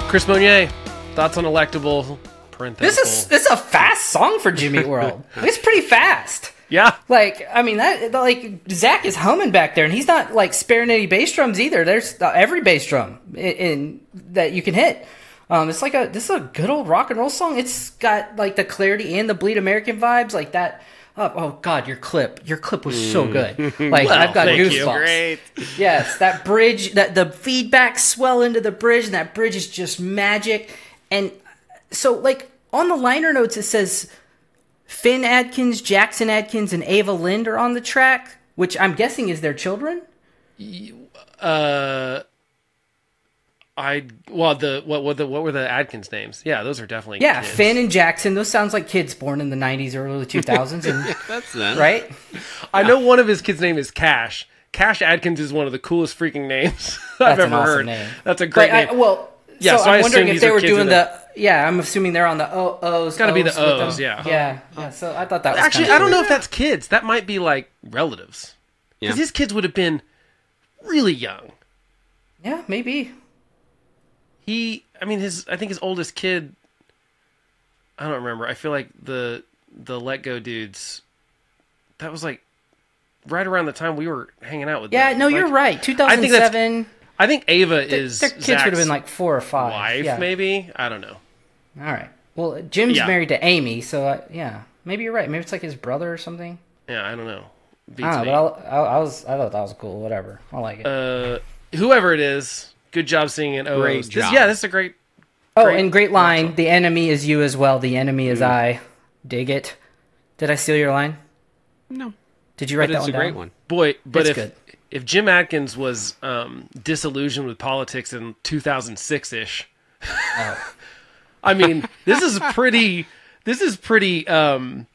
Chris Monnier, thoughts on Electable? This is this is a fast song for Jimmy World. It's pretty fast. Yeah. Like, I mean, that like Zach is humming back there, and he's not like sparing any bass drums either. There's every bass drum in, in that you can hit. Um, it's like a this is a good old rock and roll song. It's got like the Clarity and the Bleed American vibes, like that. Oh, oh God, your clip, your clip was mm. so good. Like well, I've got thank goosebumps. You. Great. Yes, that bridge, that the feedback swell into the bridge, and that bridge is just magic. And so, like on the liner notes, it says Finn Adkins, Jackson Adkins, and Ava Lind are on the track, which I'm guessing is their children. Uh, I well the what what the what were the Adkins names? Yeah, those are definitely yeah kids. Finn and Jackson. Those sounds like kids born in the nineties, early two thousands. That's nice. Right. I know one of his kids' name is Cash. Cash Adkins is one of the coolest freaking names I've That's ever an awesome heard. Name. That's a great but name. I, well, yeah. So, so I'm wondering if they were doing the yeah. I'm assuming they're on the o O's. It's got to be the O's. Yeah. Yeah. Oh. Yeah. So I thought that was actually I don't weird. know if that's kids. That might be like relatives. Because yeah. his kids would have been really young. Yeah, maybe. He, I mean, his. I think his oldest kid. I don't remember. I feel like the the Let Go dudes. That was like right around the time we were hanging out with. Yeah, them. no, like, you're right. two thousand seven. I think, I think Ava th- is. Their kids Zach's would have been like four or five. Wife, yeah. maybe. I don't know. All right. Well, Jim's yeah. married to Amy, so I, yeah, maybe you're right. Maybe it's like his brother or something. Yeah, I don't know. Beats I don't know, but I, I was. I thought that was cool. Whatever. I like it. Uh, whoever it is. Good job singing in O's. Great job. This, yeah, this is a great... Oh, great and great line. Song. The enemy is you as well. The enemy is mm-hmm. I. Dig it. Did I steal your line? No. Did you write but that it's one a down? Great one. Boy, but it's if good. if Jim Adkins was um, disillusioned with politics in two thousand six-ish, oh. I mean, this is pretty... This is pretty... Um,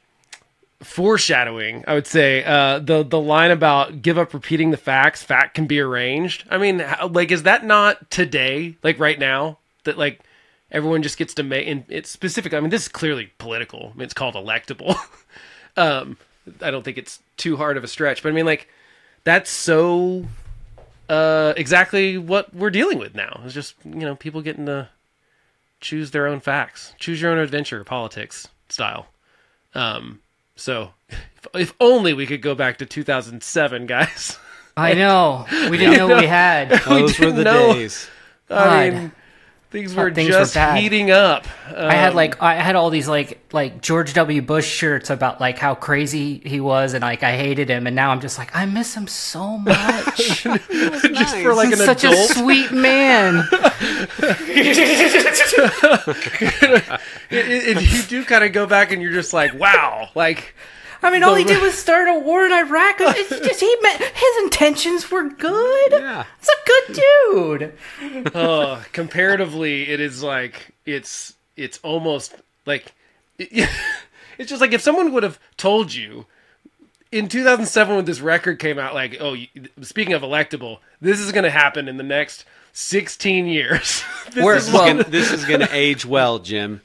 foreshadowing, I would say. Uh, the the line about give up repeating the facts, fact can be arranged. I mean, how, like, is that not today? Like right now, that like everyone just gets to make. And it's specific. I mean, this is clearly political. I mean, it's called Electable. um, I don't think it's too hard of a stretch, but I mean, like that's so uh, exactly what we're dealing with now. It's just you know people getting to choose their own facts, choose your own adventure, politics style. Um. So, if, if only we could go back to two thousand seven, guys. I know. We didn't know, know what we had. Those we were the know. days. I God. mean, things were things just were heating up. Um, I had like I had all these like like George W. Bush shirts about like how crazy he was and like I hated him, and now I'm just like I miss him so much. Just nice. for like He's an such adult. a sweet man. If you do kind of go back and you're just like, wow, like. I mean, all he did was start a war in Iraq. It's just he meant his intentions were good. Yeah, it's a good dude. Oh, comparatively, it is like it's it's almost like it, it's just like if someone would have told you in two thousand seven when this record came out, like, oh, speaking of Electable, this is going to happen in the next sixteen years. this, we're, is well, gonna, this is going to age well, Jim.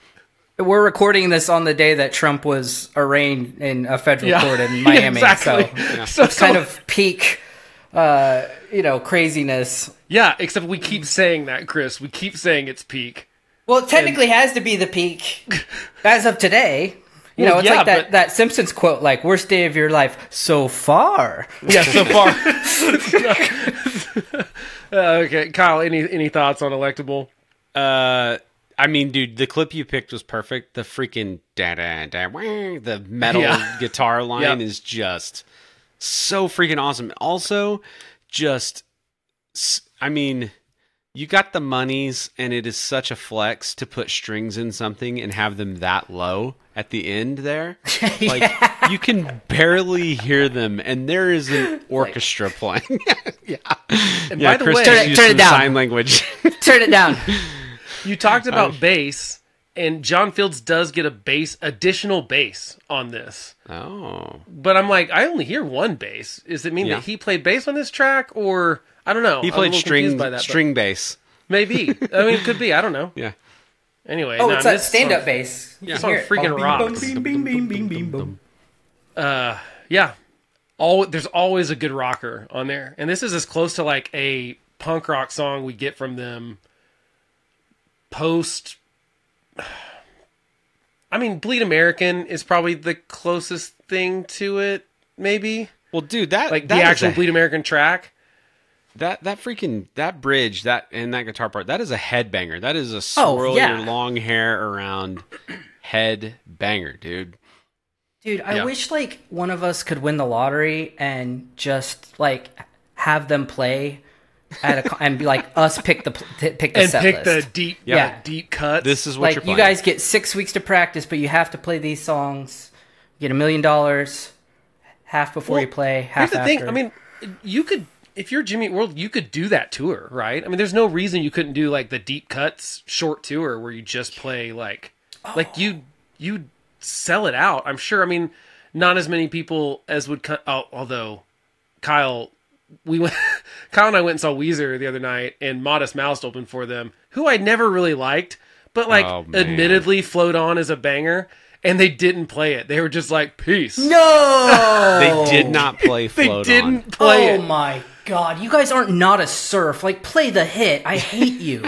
We're recording this on the day that Trump was arraigned in a federal yeah. court in Miami, yeah, exactly. so, yeah. so it's so, kind of peak, uh, you know, craziness. Yeah, except we keep saying that, Chris. We keep saying it's peak. Well, it technically and... has to be the peak as of today. You well, know, it's yeah, like that, but... that Simpsons quote, like, worst day of your life so far. Yeah, so far. uh, okay, Kyle, any any thoughts on Electable? Uh... I mean, dude, the clip you picked was perfect. The freaking da da da, the metal yeah. guitar line yep. is just so freaking awesome. Also, just, I mean, you got the monies, and it is such a flex to put strings in something and have them that low at the end there. Like, yeah. you can barely hear them, and there is an orchestra like, playing. yeah. And yeah, by the Chris way, turn it, turn it down. Sign language. Turn it down. You talked about oh. bass, and John Fields does get a bass, additional bass on this. Oh. But I'm like, I only hear one bass. Does it mean yeah. that he played bass on this track, or... I don't know. He played string by that, string bass. Maybe. I mean, it could be. I don't know. Yeah. Anyway. Oh, no, it's a stand-up bass. Yeah. It's on freaking rocks. Boom, boom, boom, boom, boom, boom. Uh, yeah. All there's always a good rocker on there, and this is as close to like a punk rock song we get from them. Post. I mean, Bleed American is probably the closest thing to it. Maybe. Well, dude, that like that the actual a... Bleed American track. That that freaking that bridge that and that guitar part, that is a headbanger. That is a swirl oh, yeah. your long hair around headbanger, dude. Dude, I yeah. wish like one of us could win the lottery and just like have them play at a and be like us pick the pick the and set pick list. The deep yeah, yeah. The deep cuts. This is what like, you're playing. You guys get six weeks to practice, but you have to play these songs. You get a million dollars, half before well, you play, half here's the after. Thing. I mean, you could. If you're Jimmy Eat World, you could do that tour, right? I mean, there's no reason you couldn't do like the deep cuts short tour where you just play like, oh. like you you sell it out. I'm sure. I mean, not as many people as would. Oh, although, Kyle, we went. Kyle and I went and saw Weezer the other night, and Modest Mouse opened for them, who I never really liked, but like, oh, admittedly, Float On is a banger. And they didn't play it. They were just like, peace. No! They did not play Float They didn't on. Play oh it. Oh my god. You guys aren't not a surf. Like, play the hit. I hate you.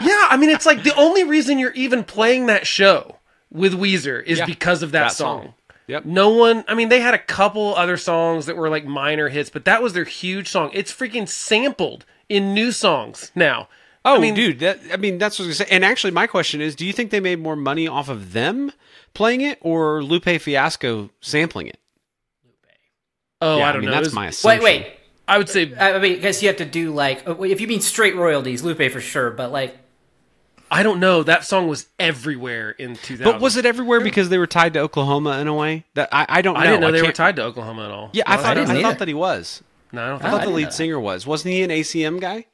Yeah, I mean, it's like the only reason you're even playing that show with Weezer is yeah, because of that, that song. song. Yep. No one... I mean, they had a couple other songs that were like minor hits, but that was their huge song. It's freaking sampled in new songs now. Oh, I mean, dude. That, I mean, that's what I was going to say. And actually, my question is, do you think they made more money off of them playing it or Lupe Fiasco sampling it? Lupe. Oh, yeah, I don't I mean, know. That's was, my assumption. Wait, wait. I would say... I mean, I guess you have to do, like... If you mean straight royalties, Lupe for sure, but, like... I don't know. That song was everywhere in two thousand. But was it everywhere because they were tied to Oklahoma in a way? That I, I don't know. I didn't know I they were tied to Oklahoma at all. Yeah, no, I, thought, I, I thought that he was. No, I don't think I thought I the lead know. Singer was. Wasn't he an A C M guy?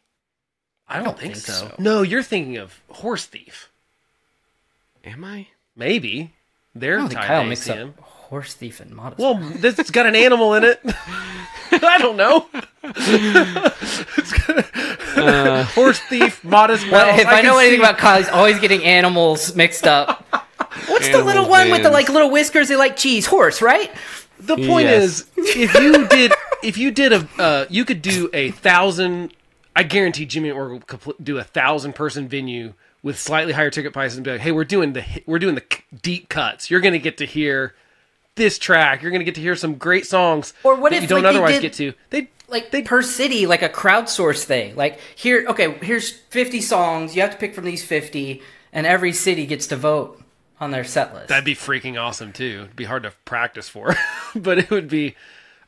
I don't, I don't think, think so. so. No, you're thinking of Horse Thief. Am I? Maybe. They're tied to Kyle A C M. Mixed up Horse Thief and Modest. Well, this, it's got an animal in it. I don't know. It's got a, uh, Horse Thief, Modest Mouse. If I, I know anything see... about Kyle, he's always getting animals mixed up. What's animal the little one bands. With the like little whiskers? They like cheese. Horse, right? The point yes. is, if you did, if you did a, uh, you could do a thousand. I guarantee Jimmy Eat World will do a thousand person venue with slightly higher ticket prices and be like, "Hey, we're doing the we're doing the deep cuts. You're going to get to hear this track. You're going to get to hear some great songs or what that if, you don't like, otherwise did, get to." They like they per city, like a crowdsource thing. Like here, okay, here's fifty songs. You have to pick from these fifty, and every city gets to vote on their set list. That'd be freaking awesome too. It'd be hard to practice for, but it would be.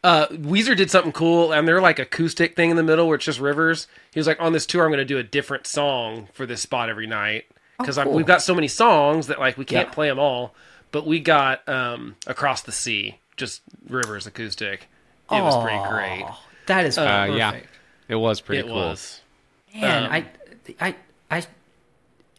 Uh, Weezer did something cool, and they're like acoustic thing in the middle where it's just Rivers. He was like, on this tour, I'm going to do a different song for this spot every night because oh, cool. we've got so many songs that like we can't yeah. play them all. But we got um, Across the Sea, just Rivers acoustic. It oh, was pretty great. That is uh, perfect. Yeah, it was pretty it cool. It was. Man, um, I, I, I,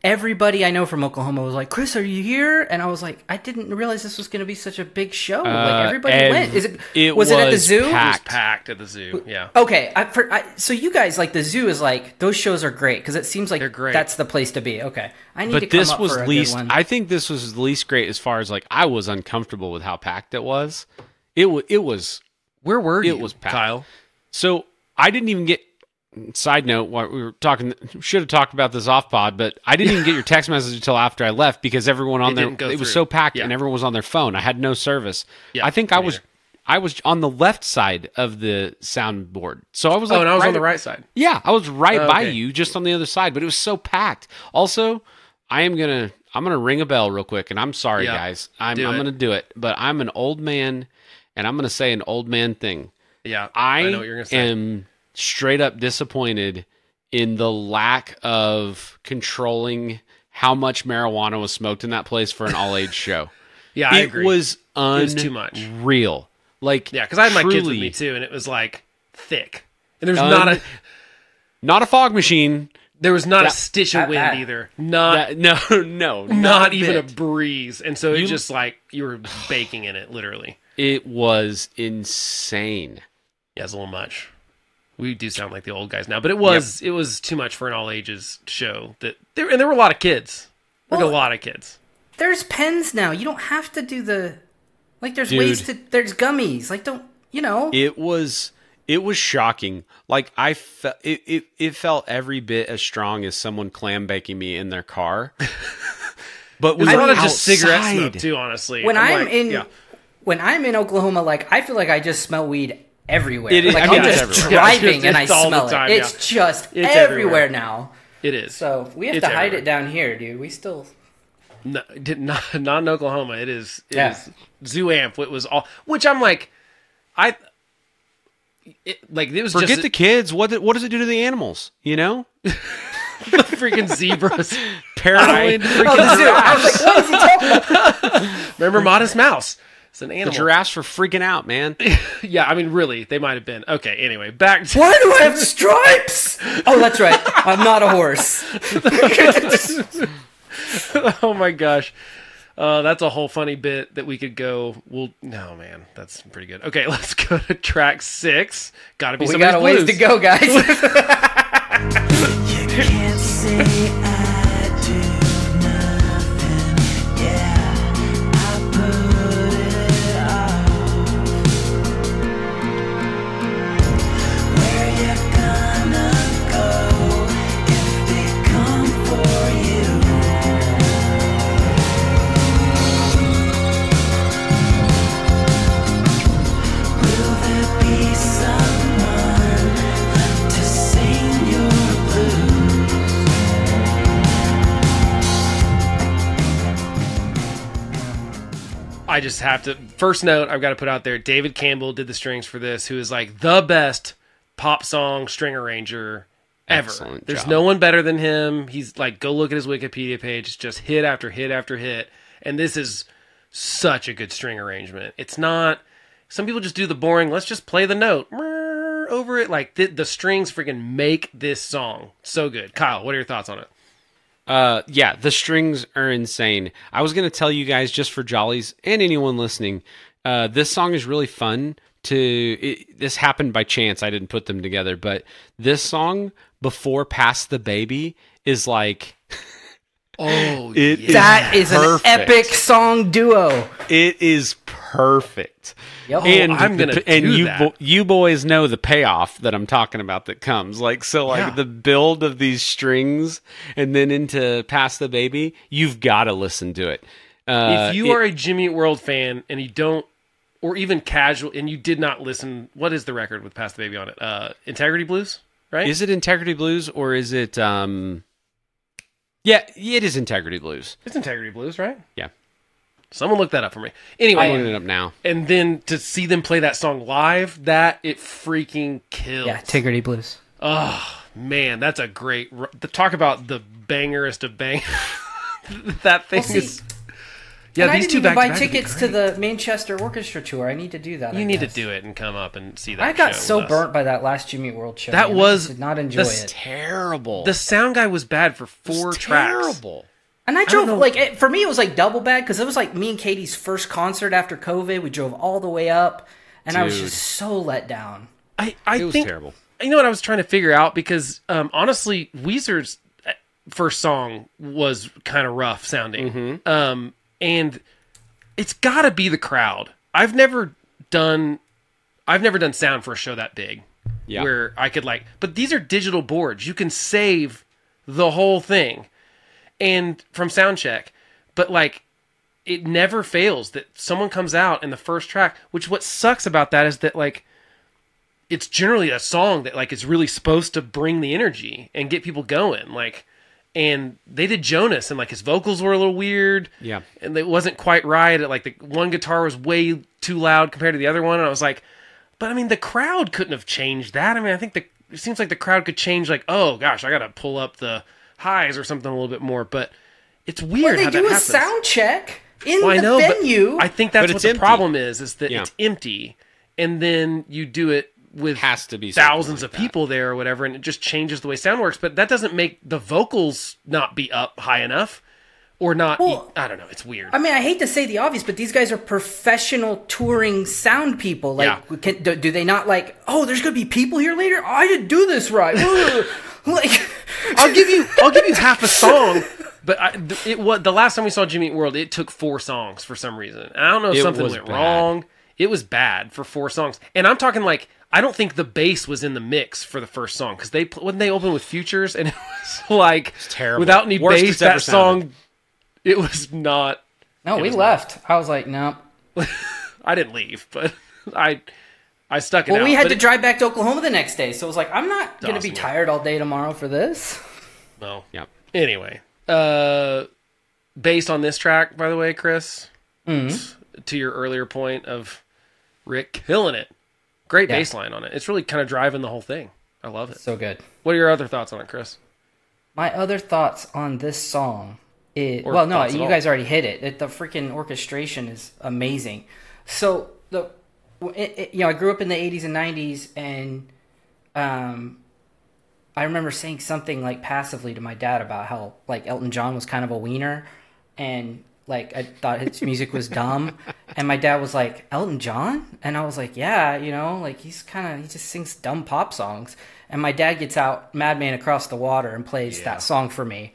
everybody I know from Oklahoma was like, "Chris, are you here?" And I was like, "I didn't realize this was going to be such a big show." Uh, like everybody ev- went. Is it, it was, was it at the zoo? Packed. It was packed at the zoo. Yeah. Okay. I, for, I, so you guys like the zoo is like those shows are great because it seems like that's the place to be. Okay. I need but to come this up was for a least. Good one. I think this was the least great as far as like I was uncomfortable with how packed it was. It was. It was. Where were you? It was packed. Kyle. So I didn't even get. Side note, what we were talking, should have talked about this off pod, but I didn't even get your text message until after I left because everyone on it there, it through. Was so packed yeah. and everyone was on their phone. I had no service. Yeah, I think I was, either. I was on the left side of the soundboard. So I was like, oh, and I was right, on the right side. Yeah. I was right oh, okay. by you just on the other side, but it was so packed. Also, I am gonna I'm gonna ring a bell real quick, and I'm sorry, yep. guys. I'm do I'm it. gonna do it, but I'm an old man, and I'm gonna say an old man thing. Yeah, I, I know what you're gonna say. am straight up disappointed in the lack of controlling how much marijuana was smoked in that place for an all age show. Yeah, I it agree. Was un- it was too much. Real, like yeah, because I had my kids with me too, and it was like thick, and there's un- not a not a fog machine. There was not that, a stitch of that, wind that, either. Not that, no, no, not, not a even a breeze. And so it you, just like you were baking in it, literally. It was insane. Yeah, it's a little much. We do sound like the old guys now, but it was yep. it was too much for an all ages show. That there and there were a lot of kids. Well, like a lot of kids. There's pens now. You don't have to do the like. There's Dude, ways to. There's gummies. Like don't you know? It was. It was shocking. Like I felt it, it, it felt every bit as strong as someone clam baking me in their car. But we I mean, just cigarette smoke too, honestly. When I'm, I'm like, in yeah. when I'm in Oklahoma, like I feel like I just smell weed everywhere. It is, like I mean, I'm just everywhere. driving yeah, it's, and it's I smell time, it. Yeah. It's just it's everywhere. everywhere now. It is. So we have it's to hide everywhere. it down here, dude. We still no, did not not in Oklahoma. It is it yeah. is Zooamp. It was all which I'm like I It, like it was forget just, the kids. What what does it do to the animals? You know, the freaking zebras, paranoid. I, freaking oh, I was like, what is he talking about? Remember Modest Mouse? It's an animal. The giraffes were freaking out, man. Yeah, I mean, really, they might have been. Okay, anyway, back. To... Why do I have stripes? Oh, that's right. I'm not a horse. Oh my gosh. Uh, that's a whole funny bit that we could go. Well, no, man, that's pretty good. Okay, let's go to track six. Gotta be somebody's blues. We got a ways to go, guys. You can't say I do nothing. Yeah, I put it off. Where you gonna go if they come for you? I just have to, first note I've got to put out there, David Campbell did the strings for this, who is like the best pop song string arranger ever. Excellent There's job. no one better than him. He's like, go look at his Wikipedia page. It's just hit after hit after hit. And this is such a good string arrangement. It's not, some people just do the boring, let's just play the note over it. Like the, the strings freaking make this song so good. Kyle, what are your thoughts on it? Uh, yeah, the strings are insane. I was going to tell you guys, just for jollies and anyone listening, uh, this song is really fun to... It, this happened by chance. I didn't put them together, but this song, before Pass the Baby, is like... Oh, it yeah. is that is perfect. An epic song duo. It is perfect. Yo, and I'm gonna the, do and you that. Bo- you boys know the payoff that I'm talking about that comes. Like so, like yeah. the build of these strings, and then into Pass the Baby. You've got to listen to it. Uh, if you it, are a Jimmy Eat World fan and you don't, or even casual, and you did not listen, what is the record with Pass the Baby on it? Uh, Integrity Blues, right? Is it Integrity Blues or is it? Um, Yeah, it is Integrity Blues. It's Integrity Blues, right? Yeah. Someone look that up for me. Anyway. I'm looking it up now. And then to see them play that song live, that, it freaking kills. Yeah, Integrity Blues. Oh, man, that's a great... Talk about the bangerest of bangers. That thing well, is... See, yeah, these two back to back. I didn't even buy tickets to the Manchester Orchestra tour. I need to do that. You I need guess. to do it and come up and see that. I got show so with us. burnt by that last Jimmy Eat World show. That man. was I did not enjoy that's it. Terrible. The sound guy was bad for four tracks. Terrible. And I drove I like it, for me it was like double bad because it was like me and Katie's first concert after COVID. We drove all the way up, and Dude. I was just so let down. I I it was think, terrible. You know what I was trying to figure out because um, honestly, Weezer's first song was kind of rough sounding. Mm-hmm. Um. And it's got to be the crowd. I've never done, I've never done sound for a show that big, yeah. where I could like. But these are digital boards; you can save the whole thing, and from soundcheck. But like, it never fails that someone comes out in the first track. Which what sucks about that is that like, it's generally a song that like is really supposed to bring the energy and get people going. Like. And they did Jonas, and like his vocals were a little weird. Yeah. And it wasn't quite right. Like the one guitar was way too loud compared to the other one. And I was like, but I mean, the crowd couldn't have changed that. I mean, I think the, it seems like the crowd could change like, oh gosh, I got to pull up the highs or something a little bit more. But it's weird well, how that happens. They do a sound check in well, the I know, venue. I think that's what the empty. problem is, is that yeah. it's empty. And then you do it with Has to be thousands like of that. people there or whatever, and it just changes the way sound works. But that doesn't make the vocals not be up high enough or not. Well, I don't know. It's weird. I mean, I hate to say the obvious, but these guys are professional touring sound people. Like, yeah. can, do, do they not like, oh, there's going to be people here later? I didn't do this right. like, I'll give you, I'll give you half a song. But I, it was the last time we saw Jimmy Eat World, it took four songs for some reason. I don't know if it something went bad. wrong. It was bad for four songs. And I'm talking like, I don't think the bass was in the mix for the first song because they when they opened with Futures and it was like it's terrible. Without any Worst bass that song sounded. It was not. No, we left. Not. I was like, no. Nope. I didn't leave, but I I stuck it well, out. Well, we had but to it, drive back to Oklahoma the next day, so it was like, I'm not going to awesome. be tired all day tomorrow for this. No. Yeah. Anyway, uh, based on this track, by the way, Chris, mm-hmm. to your earlier point of Rick killing it. Great yeah. bass line on it. It's really kind of driving the whole thing. I love it. So good. What are your other thoughts on it, Chris? My other thoughts on this song is... Or well, no, you guys already hit it. it. The freaking orchestration is amazing. So, the it, it, you know, I grew up in the eighties and nineties, and um, I remember saying something, like, passively to my dad about how, like, Elton John was kind of a wiener, and... Like, I thought his music was dumb. And my dad was like, Elton John? And I was like, yeah, you know, like, he's kind of, he just sings dumb pop songs. And my dad gets out Madman Across the Water and plays yeah. that song for me.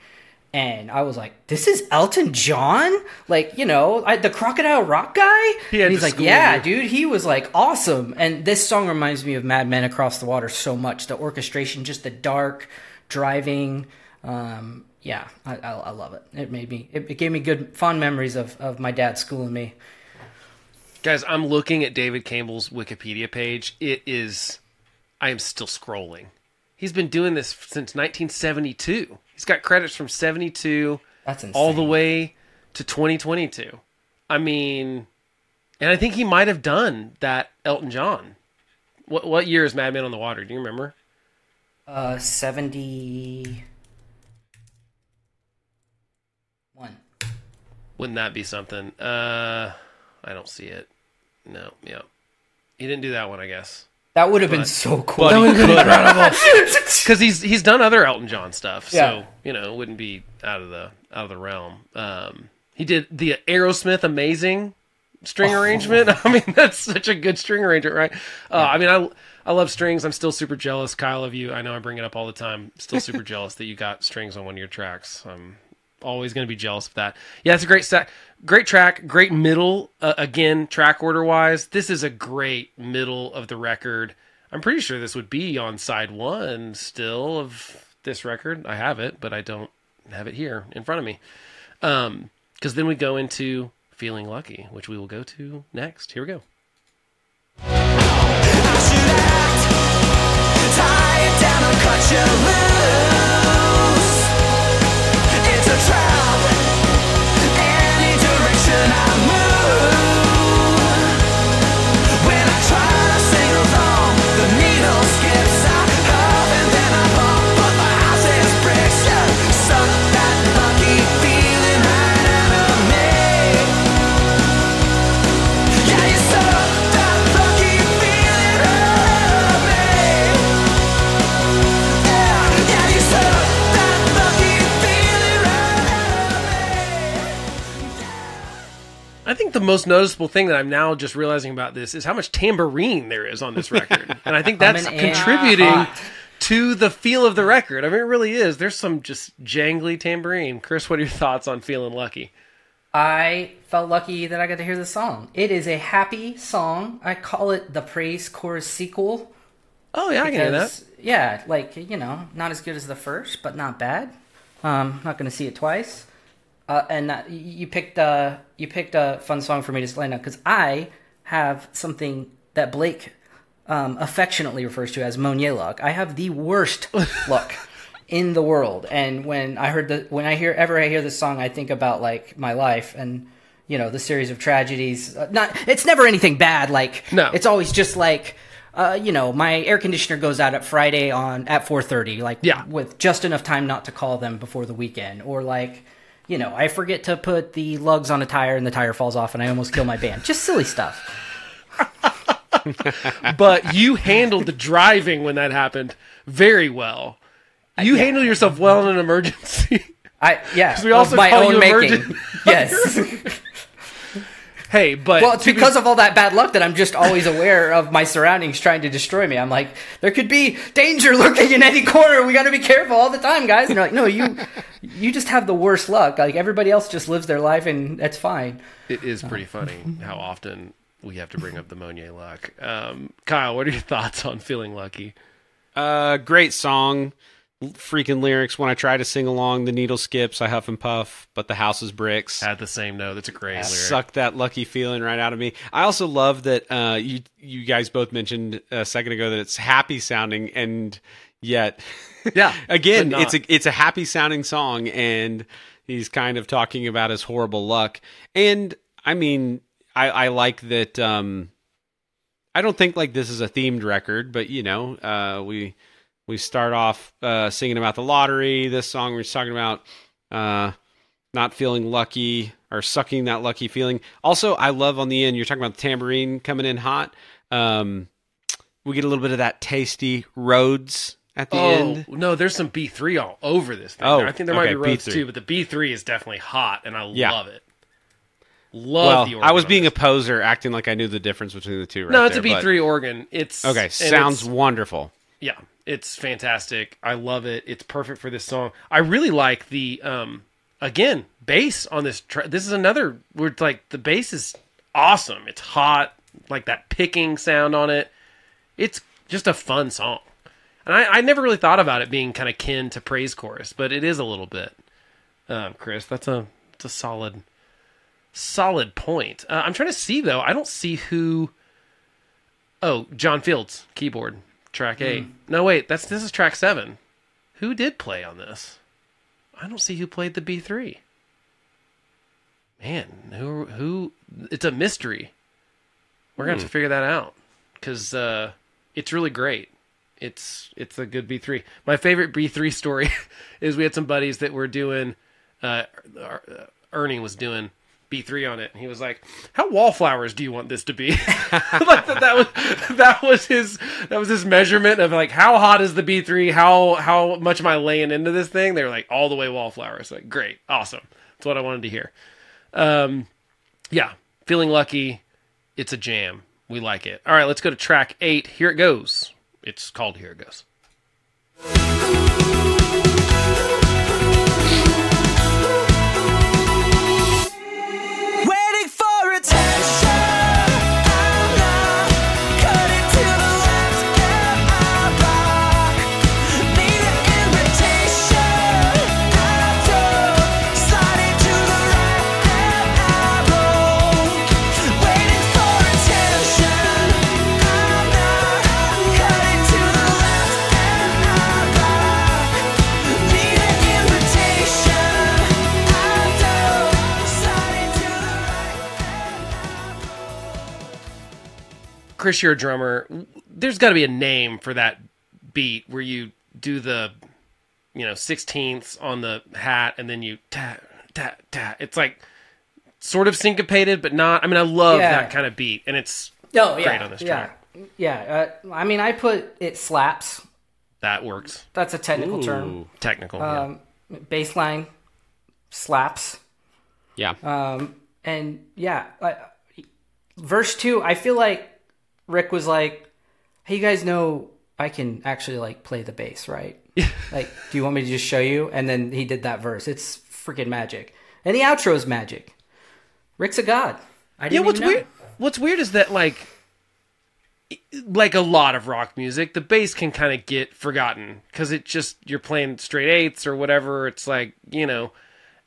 And I was like, this is Elton John? Like, you know, I, the Crocodile Rock guy? He and he's like, yeah, dude, he was, like, awesome. And this song reminds me of Madman Across the Water so much. The orchestration, just the dark, driving, um... Yeah, I, I, I love it. It made me. It, it gave me good, fond memories of, of my dad schooling me. Guys, I'm looking at David Campbell's Wikipedia page. It is. I am still scrolling. He's been doing this since nineteen seventy-two. He's got credits from seventy-two That's insane. All the way to twenty twenty-two. I mean, and I think he might have done that Elton John. What what year is Madman on the Water? Do you remember? Uh, seventy Wouldn't that be something? Uh, I don't see it. No, yeah. He didn't do that one, I guess. That would have but, been so cool. That would have been incredible. Because he's he's done other Elton John stuff, yeah. so you know it wouldn't be out of the out of the realm. Um, he did the Aerosmith amazing string oh. arrangement. I mean, that's such a good string arrangement, right? Uh, yeah. I mean, I I love strings. I'm still super jealous, Kyle, of you. I know I bring it up all the time. Still super jealous that you got strings on one of your tracks. Um, always going to be jealous of that. Yeah, it's a great sac- great track, great middle. Uh, again, track order wise, this is a great middle of the record. I'm pretty sure this would be on side one still of this record. I have it, but I don't have it here in front of me. Um, because then we go into Feeling Lucky, which we will go to next. Here we go. I should act, tie it down and cut you loose. Trap any direction I move. When I try to sing along, the needle skips. I huff and then I bump, but my house is bricks. Suck that lucky feeling right out of me. Yeah, you suck that lucky feeling right out of me. Yeah, yeah, you suck that lucky feeling. I think the most noticeable thing that I'm now just realizing about this is how much tambourine there is on this record. And I think that's contributing hot. to the feel of the record. I mean, it really is. There's some just jangly tambourine. Chris, what are your thoughts on Feeling Lucky? I felt lucky that I got to hear the song. It is a happy song. I call it the Praise Chorus sequel. Oh, yeah, because, I can hear that. Yeah, like, you know, not as good as the first, but not bad. Um, not going to see it twice. Uh, and uh, you picked uh, you picked a fun song for me to line up because I have something that Blake um, affectionately refers to as Monier luck. I have the worst luck in the world. And when I heard the when I hear ever I hear this song, I think about like my life and, you know, the series of tragedies. Not it's never anything bad. Like no. It's always just like. Uh, you know, my air conditioner goes out at Friday on at four thirty, like yeah. with just enough time not to call them before the weekend. Or like, you know, I forget to put the lugs on a tire and the tire falls off and I almost kill my band. Just silly stuff. But you handled the driving when that happened very well. You I, yeah. handle yourself well in an emergency. I yeah, we also of my own making. Emergen- yes. Hey, but well, it's because be- of all that bad luck that I'm just always aware of my surroundings trying to destroy me. I'm like, there could be danger lurking in any corner. We got to be careful all the time, guys. And they're like, no, you you just have the worst luck. Like everybody else just lives their life and that's fine. It is pretty funny how often we have to bring up the Monier luck. Um, Kyle, what are your thoughts on feeling lucky? Uh, great song. Freaking lyrics. When I try to sing along, the needle skips, I huff and puff, but the house is bricks. Had the same note. That's a great lyric. Sucked that lucky feeling right out of me. I also love that uh, you you guys both mentioned a second ago that it's happy sounding, and yet, yeah, again, it's a it's a happy sounding song, and he's kind of talking about his horrible luck. And I mean, I, I like that. Um, I don't think like this is a themed record, but you know, uh, we. We start off uh, singing about the lottery. This song we're talking about uh, not feeling lucky or sucking that lucky feeling. Also, I love on the end, you're talking about the tambourine coming in hot. Um, we get a little bit of that tasty Rhodes at the oh, end. No, there's some B three all over this thing. Oh, I think there might okay, be Rhodes B three. Too, but the B three is definitely hot, and I yeah. love it. Love well, the organ. I was being a poser, acting like I knew the difference between the two right No, it's there, a B three but... organ. It's Okay, sounds it's, wonderful. Yeah. It's fantastic. I love it. It's perfect for this song. I really like the, um, again, bass on this track. This is another, where like, the bass is awesome. It's hot, like that picking sound on it. It's just a fun song. And I, I never really thought about it being kind of kin to Praise Chorus, but it is a little bit. Um, Chris, that's a, that's a solid, solid point. Uh, I'm trying to see, though. I don't see who... Oh, John Fields, keyboard. Track eight. Mm. No, wait. That's this is track seven. Who did play on this? I don't see who played the B three. Man, who who? It's a mystery. We're mm. gonna have to figure that out because uh, it's really great. It's it's a good B three. My favorite B three story is we had some buddies that were doing. Uh, Ernie was doing B three on it, and he was like, "How wallflowers do you want this to be?" Like that, that was that was his that was his measurement of like how hot is the B three, how how much am I laying into this thing? They were like all the way wallflowers. Like great, awesome. That's what I wanted to hear. Um, yeah, feeling lucky. It's a jam. We like it. All right, let's go to track eight. Here it goes. It's called Here It Goes. Chris, you're a drummer. There's got to be a name for that beat where you do the, you know, sixteenths on the hat and then you ta ta ta. It's like sort of syncopated, but not. I mean, I love yeah. that kind of beat, and it's oh, great yeah, on this track. Yeah, yeah. Uh, I mean, I put it slaps. That works. That's a technical Ooh, term. Technical. Um, yeah. Bass line slaps. Yeah. Um, and yeah, uh, verse two. I feel like. Rick was like, "Hey, you guys know I can actually like play the bass, right? Like, do you want me to just show you?" And then he did that verse. It's freaking magic, and the outro is magic. Rick's a god. I didn't yeah. What's even know. weird? What's weird is that like, like a lot of rock music, the bass can kind of get forgotten because it just you're playing straight eighths or whatever. It's like you know,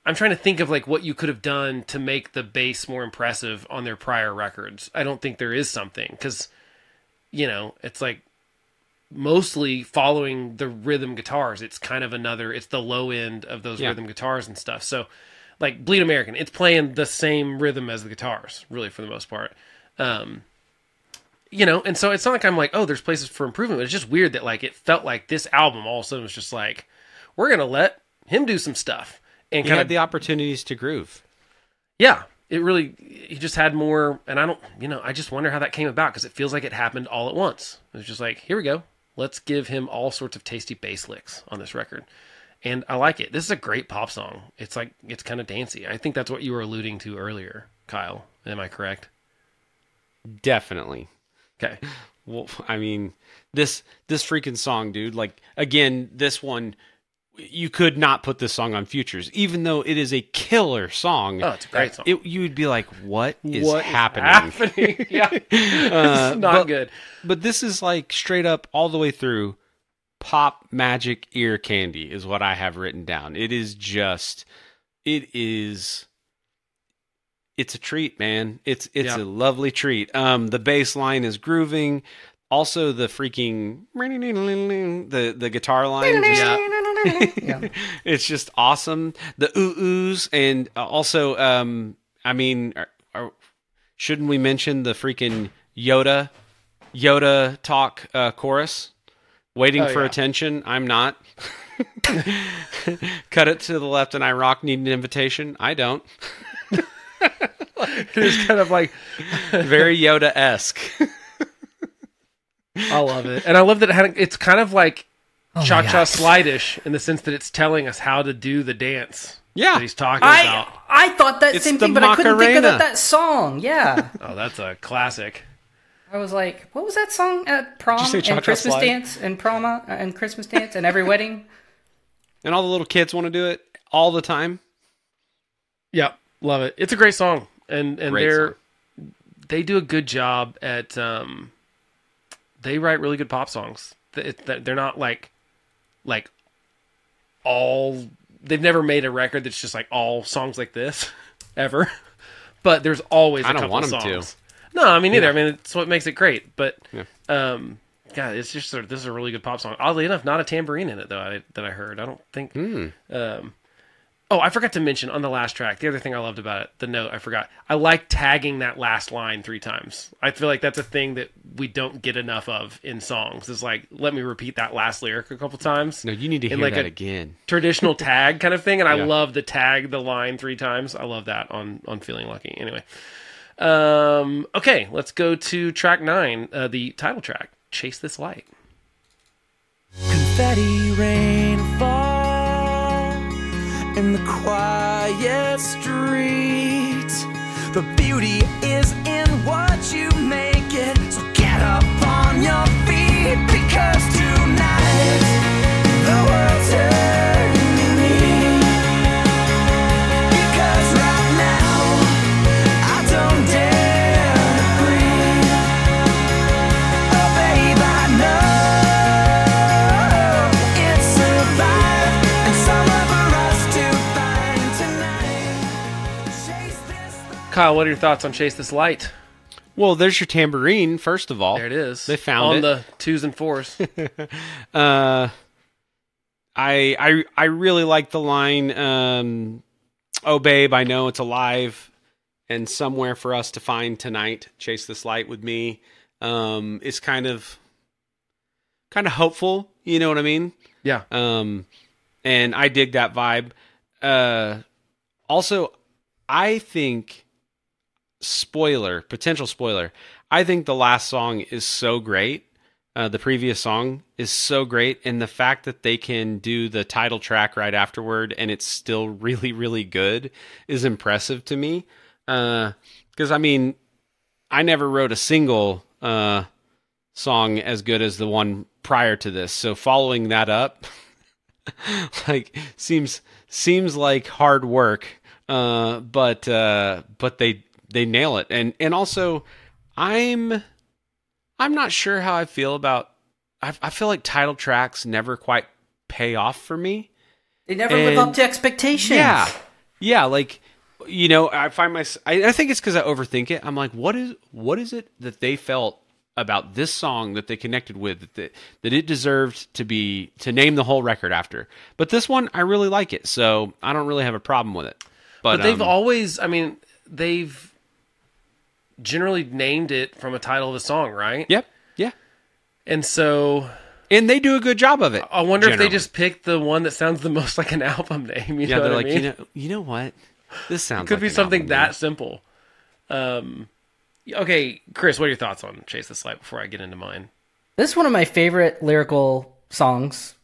I'm trying to think of like what you could have done to make the bass more impressive on their prior records. I don't think there is something because, you know, it's like mostly following the rhythm guitars. It's kind of another, it's the low end of those yeah. rhythm guitars and stuff. So like Bleed American, it's playing the same rhythm as the guitars, really, for the most part. Um, you know, and so it's not like I'm like, oh, there's places for improvement. But it's just weird that like it felt like this album all of a sudden was just like, we're going to let him do some stuff. And he kind had of the opportunities to groove. Yeah, it really, he just had more. And I don't, you know, I just wonder how that came about, because it feels like it happened all at once. It was just like, here we go. Let's give him all sorts of tasty bass licks on this record. And I like it. This is a great pop song. It's like, it's kind of dancey. I think that's what you were alluding to earlier, Kyle. Am I correct? Definitely. Okay. Well, I mean, this, this freaking song, dude, like, again, this one, you could not put this song on Futures, even though it is a killer song. Oh, it's a great song. It, you would be like, what is what happening? Is happening? Yeah. uh, it's not but, good. But this is like straight up all the way through pop magic ear candy is what I have written down. It is just, it is, it's a treat, man. It's, it's yeah. a lovely treat. Um, the bass line is grooving. Also the freaking, the, the guitar line. Just, yeah. yeah. It's just awesome. The ooh-oohs, and also, um, I mean, are, are, shouldn't we mention the freaking Yoda, Yoda talk uh, chorus? Waiting oh, for yeah. attention, I'm not. Cut it to the left and I rock, need an invitation. I don't. It's kind of like very Yoda-esque. I love it. And I love that it had, it's kind of like Oh Cha-Cha Slide-ish in the sense that it's telling us how to do the dance yeah. that he's talking I, about. I thought that it's same thing, but Macarena. I couldn't think of that song. Yeah. Oh, that's a classic. I was like, what was that song at prom and Christmas slide? Dance and prom uh, and Christmas dance and every wedding? And all the little kids want to do it all the time. Yeah, love it. It's a great song. And and they they do a good job at, um, they write really good pop songs. They're not like, like all, they've never made a record that's just like all songs like this ever, but there's always a I don't couple want of songs. To. No, I mean, neither. Yeah. I mean, it's what makes it great, but yeah. um, God, it's just sort of, this is a really good pop song. Oddly enough, not a tambourine in it though, I, that I heard. I don't think, mm. um, oh, I forgot to mention on the last track, the other thing I loved about it, the note I forgot. I like tagging that last line three times. I feel like that's a thing that we don't get enough of in songs. It's like, let me repeat that last lyric a couple times. No, you need to hear like that again. Traditional tag kind of thing. And yeah. I love the tag, the line three times. I love that on, on Feeling Lucky. Anyway. Um, okay, let's go to track nine, uh, the title track, Chase This Light. Confetti rain falls in the quiet street. The beauty is in what you make it. So get up on your feet, because tonight the world turns to me. Because right now I don't dare to breathe. Oh babe, I know it's survive and some of us. Kyle, what are your thoughts on Chase This Light? Well, there's your tambourine, first of all. There it is. They found on it. On the twos and fours. uh, I, I I really like the line, um, oh, babe, I know it's alive and somewhere for us to find tonight. Chase this light with me. Um, it's kind of, kind of hopeful, you know what I mean? Yeah. Um, and I dig that vibe. Uh, also, I think... Spoiler, potential spoiler. I think the last song is so great. Uh, the previous song is so great. And the fact that they can do the title track right afterward and it's still really, really good is impressive to me. Because, uh, I mean, I never wrote a single uh, song as good as the one prior to this. So following that up, like, seems seems like hard work. Uh, but uh, but they... They nail it. And and also I'm I'm not sure how I feel about I, I feel like title tracks never quite pay off for me. They never and live up to expectations. Yeah. Yeah, like you know, I find my I, I think it's cuz I overthink it. I'm like what is what is it that they felt about this song that they connected with, that, that it deserved to be, to name the whole record after. But this one, I really like it, so I don't really have a problem with it. But, but they've um, always, I mean, they've generally named it from a title of the song, right? Yep. Yeah. And so... And they do a good job of it. I wonder generally. if they just picked the one that sounds the most like an album name. You yeah, know they're what like, I mean? you know, you know what? This sounds. It could like be an something album that name. simple. Um, okay, Chris, what are your thoughts on Chase This Light before I get into mine? This is one of my favorite lyrical songs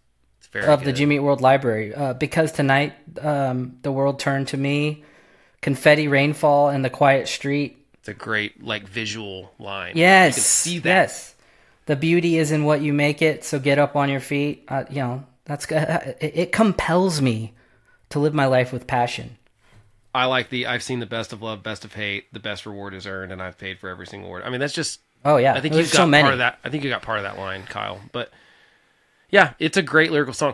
of good. the Jimmy Eat World library. Uh, because tonight, um, the world turned to me. Confetti rainfall in the quiet street. It's a great like visual line. Yes, you can see that. Yes. The beauty is in what you make it, so get up on your feet. Uh, you know, that's it, it compels me to live my life with passion. I like the I've seen the best of love, best of hate, the best reward is earned, and I've paid for every single word. I mean, that's just oh yeah. I think you got so many. part of that. I think you got part of that line, Kyle. But yeah, it's a great lyrical song.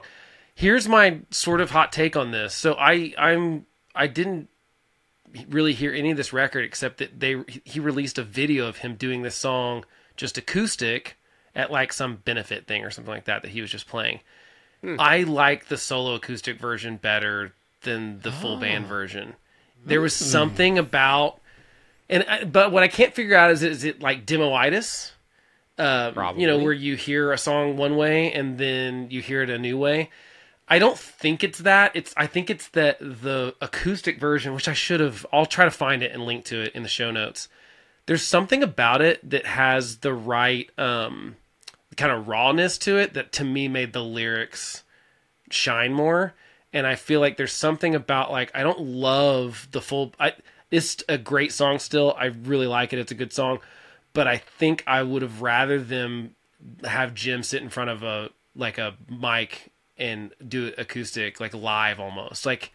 Here's my sort of hot take on this. So I I'm I didn't really hear any of this record except that they he released a video of him doing this song just acoustic at like some benefit thing or something like that that he was just playing. Mm. I like the solo acoustic version better than the full oh. band version. There was something about, and I, but what I can't figure out is is it like demoitis? Uh, Probably. You know, where you hear a song one way and then you hear it a new way. I don't think it's that. It's I think it's that the acoustic version, which I should have. I'll try to find it and link to it in the show notes. There's something about it that has the right um, kind of rawness to it that to me made the lyrics shine more. And I feel like there's something about like, I don't love the full, I, it's a great song still. I really like it. It's a good song, but I think I would have rather them have Jim sit in front of a, like a mic and do acoustic, like live almost like,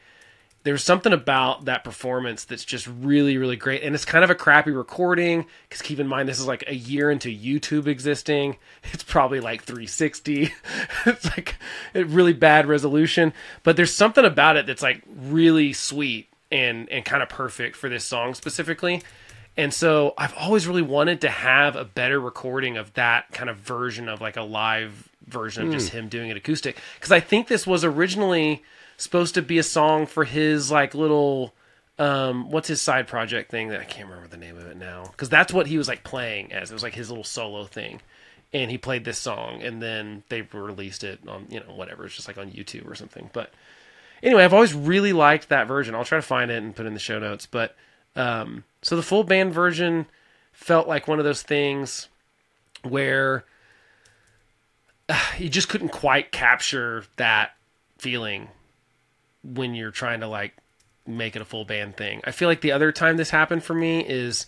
there's something about that performance that's just really, really great. And it's kind of a crappy recording because keep in mind, this is like a year into YouTube existing. It's probably like three sixty. It's like a really bad resolution. But there's something about it that's like really sweet and, and kind of perfect for this song specifically. And so I've always really wanted to have a better recording of that kind of version of like a live version of mm. just him doing it acoustic. Because I think this was originally... supposed to be a song for his like little um what's his side project thing that I can't remember the name of it now, because that's what he was like playing as. It was like his little solo thing, and he played this song, and then they released it on, you know, whatever, it's just like on YouTube or something. But anyway, I've always really liked that version. I'll try to find it and put it in the show notes. But um so the full band version felt like one of those things where uh, you just couldn't quite capture that feeling when you're trying to like make it a full band thing. I feel like the other time this happened for me is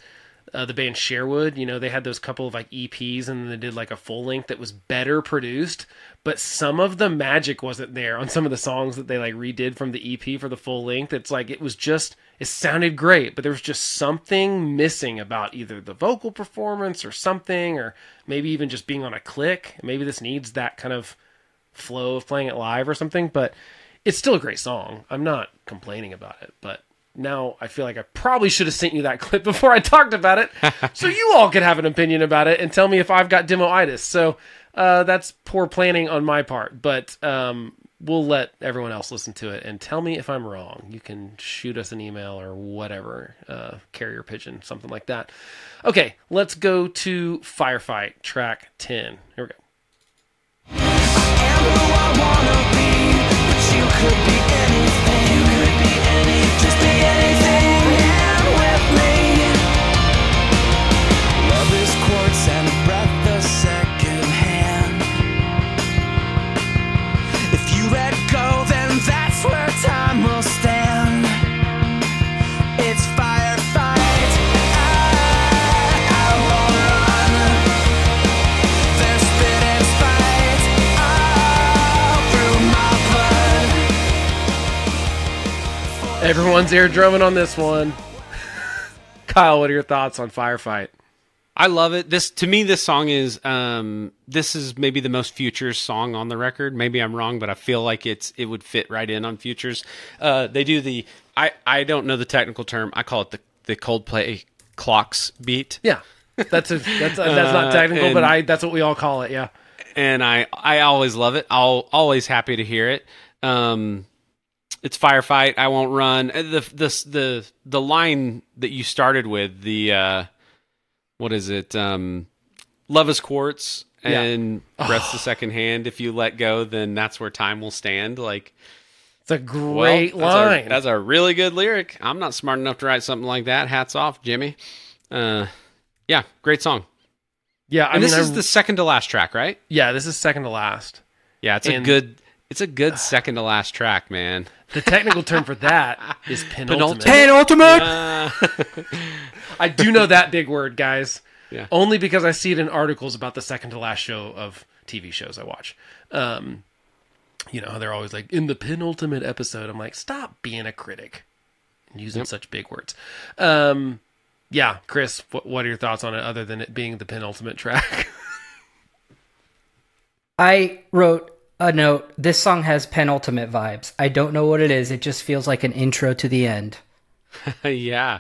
uh, the band Sherwood. You know, they had those couple of like E Ps, and then they did like a full length that was better produced, but some of the magic wasn't there on some of the songs that they like redid from the E P for the full length. It's like, it was just, it sounded great, but there was just something missing about either the vocal performance or something, or maybe even just being on a click. Maybe this needs that kind of flow of playing it live or something, but it's still a great song. I'm not complaining about it, but now I feel like I probably should have sent you that clip before I talked about it, so you all could have an opinion about it and tell me if I've got demoitis. So uh, that's poor planning on my part, but um, we'll let everyone else listen to it and tell me if I'm wrong. You can shoot us an email or whatever, uh, carrier pigeon, something like that. Okay, let's go to Firefight, track ten. Here we go. I am who I wanna be. Could be anything, you could be any, just be anything, and with me. Love is quartz and breath a second hand. If you let go, then that's where time will stand. It's firefight, I, I won't run. There's spit and spite all through my blood. Everyone's air drumming on this one. Kyle, what are your thoughts on Firefight? I love it. This to me, this song is um, this is maybe the most Futures song on the record. Maybe I'm wrong, but I feel like it's it would fit right in on Futures. Uh, they do the I, I don't know the technical term. I call it the the Coldplay clocks beat. Yeah, That's a, that's a, that's uh, not technical, and, but I that's what we all call it. Yeah. And I, I always love it. I'll always happy to hear it. Um, it's Firefight. I Won't Run. The the the the line that you started with, the uh, what is it? Um, Love is quartz and yeah. breath's oh. a second hand. If you let go, then that's where time will stand. Like, it's a great well, that's line. A, that's a really good lyric. I'm not smart enough to write something like that. Hats off, Jimmy. Uh, yeah, great song. Yeah, I and mean, this is I, the second to last track, right? Yeah, this is second to last. Yeah, it's and, a good. It's a good second to last track, man. The technical term for that is penultimate. Penultimate. Uh, I do know that big word, guys. Yeah. Only because I see it in articles about the second to last show of T V shows I watch. Um, you know, they're always like, in the penultimate episode. I'm like, stop being a critic and using yep. such big words. Um, yeah, Chris, what, what are your thoughts on it other than it being the penultimate track? I wrote a note. This song has penultimate vibes. I don't know what it is. It just feels like an intro to the end. yeah.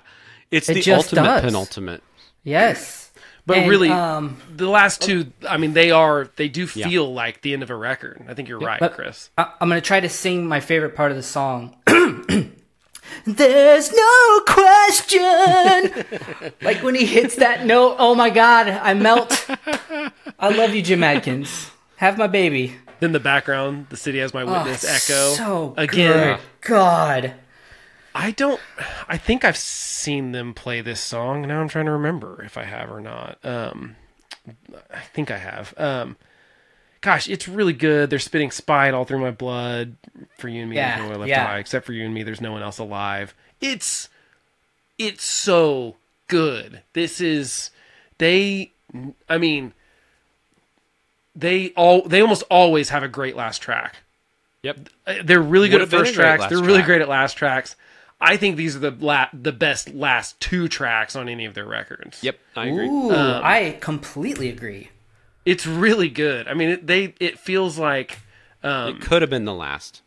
It's it the ultimate does. penultimate. Yes. But and, really, um, the last two, I mean, they are, they do feel yeah. like the end of a record. I think you're yeah, right, Chris. I, I'm going to try to sing my favorite part of the song. There's no question. Like when he hits that note, oh my God, I melt. I love you, Jim Adkins. Have my baby. Then the background, The City Has My Witness, oh, echo. So again. Good. God. I don't, I think I've seen them play this song. Now I'm trying to remember if I have or not. Um, I think I have. Um, gosh, it's really good. They're spitting spite all through my blood. For you and me, yeah, there's no one left yeah. alive. Except for you and me, there's no one else alive. It's, it's so good. This is, they, I mean, they all, they almost always have a great last track. Yep. They're really good at first tracks. They're really great at last tracks. I think these are the la- the best last two tracks on any of their records. Yep, I agree. Ooh, um, I completely agree. It's really good. I mean, it, they it feels like um, it could have been the last.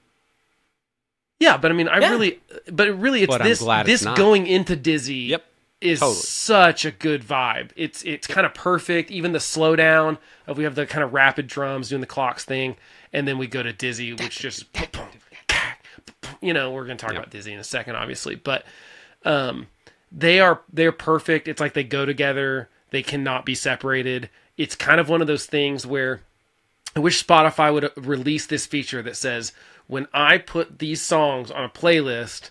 Yeah, but I mean, I yeah. really, but it really, it's but this this it's going into Dizzy. Yep. Is totally. Such a good vibe. It's it's kind of perfect. Even the slowdown of we have the kind of rapid drums doing the clocks thing, and then we go to Dizzy, which just you know we're gonna talk yep. about Dizzy in a second, obviously. But um, they are they're perfect. It's like they go together. They cannot be separated. It's kind of one of those things where I wish Spotify would release this feature that says when I put these songs on a playlist.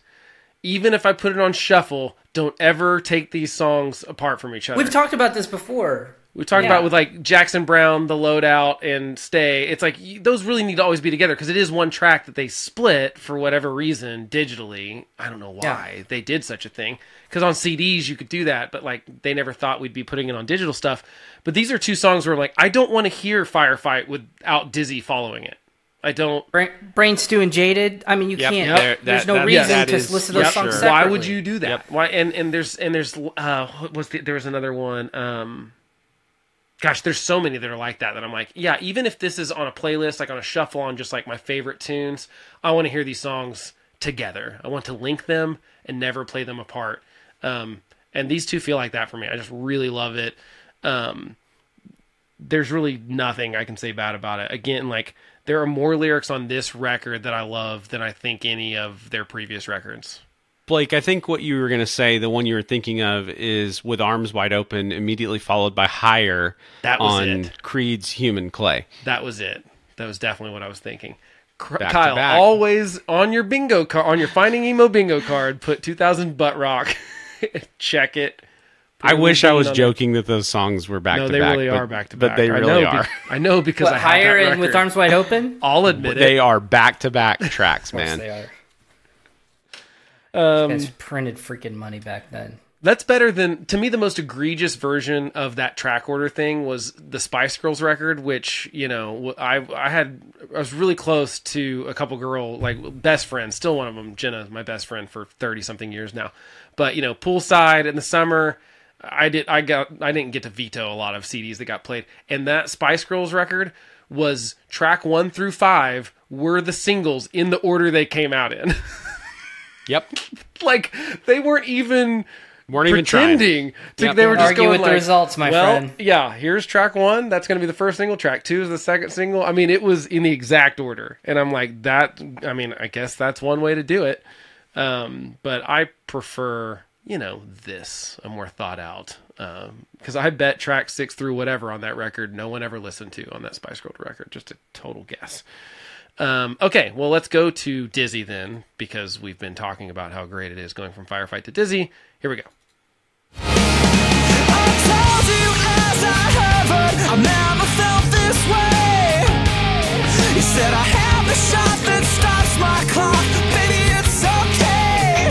Even if I put it on shuffle, don't ever take these songs apart from each other. We've talked about this before. We've talked yeah. about with like Jackson Browne, The Loadout, and Stay. It's like those really need to always be together because it is one track that they split for whatever reason digitally. I don't know why yeah. they did such a thing. Because on C Ds you could do that, but like they never thought we'd be putting it on digital stuff. But these are two songs where like I don't want to hear Firefight without Dizzy following it. I don't brain, brain stew and jaded. I mean, you yep, can't. Yep, there, that, there's no that, reason yeah, to is, listen to those yep, songs. Sure. Separately. Why would you do that? Yep. Why? And, and there's and there's uh, what's the, there was another one. Um, gosh, there's so many that are like that that I'm like, yeah. Even if this is on a playlist, like on a shuffle, on just like my favorite tunes, I want to hear these songs together. I want to link them and never play them apart. Um, and these two feel like that for me. I just really love it. Um, there's really nothing I can say bad about it. Again, like. There are more lyrics on this record that I love than I think any of their previous records. Blake, I think what you were going to say, the one you were thinking of, is With Arms Wide Open, immediately followed by Higher that was on it. Creed's Human Clay. That was it. That was definitely what I was thinking. Back Kyle, always on your bingo card, on your Finding Emo bingo card, put two thousand Butt Rock. Check it. I wish I was joking that those songs were back to back. No, they really are back to back. But they really are. I know because I have that record. Higher and With Arms Wide Open? I'll admit it. They are back to back tracks, man. Yes, they are. Um, These guys printed freaking money back then. That's better than, to me, the most egregious version of that track order thing was the Spice Girls record, which, you know, I I had, I was really close to a couple girl, like best friends, still one of them, Jenna, my best friend for thirty something years now. But, you know, poolside in the summer. I did. I got. I didn't get to veto a lot of C Ds that got played, and that Spice Girls record was track one through five were the singles in the order they came out in. Yep. Like they weren't even weren't even trying. Pretending to, yep. they were just going with like, the results, my well, friend. Yeah, here's track one. That's going to be the first single. Track two is the second single. I mean, it was in the exact order, and I'm like that. I mean, I guess that's one way to do it. Um, but I prefer, you know, this a more thought out. Because um, I bet track six through whatever on that record, no one ever listened to on that Spice Girls record. Just a total guess. Um, okay, well, let's go to Dizzy then, because we've been talking about how great it is going from Firefight to Dizzy. Here we go. I told you as I hovered, I've never felt this way. You said I have the shot that stops my clock. Baby, it's okay.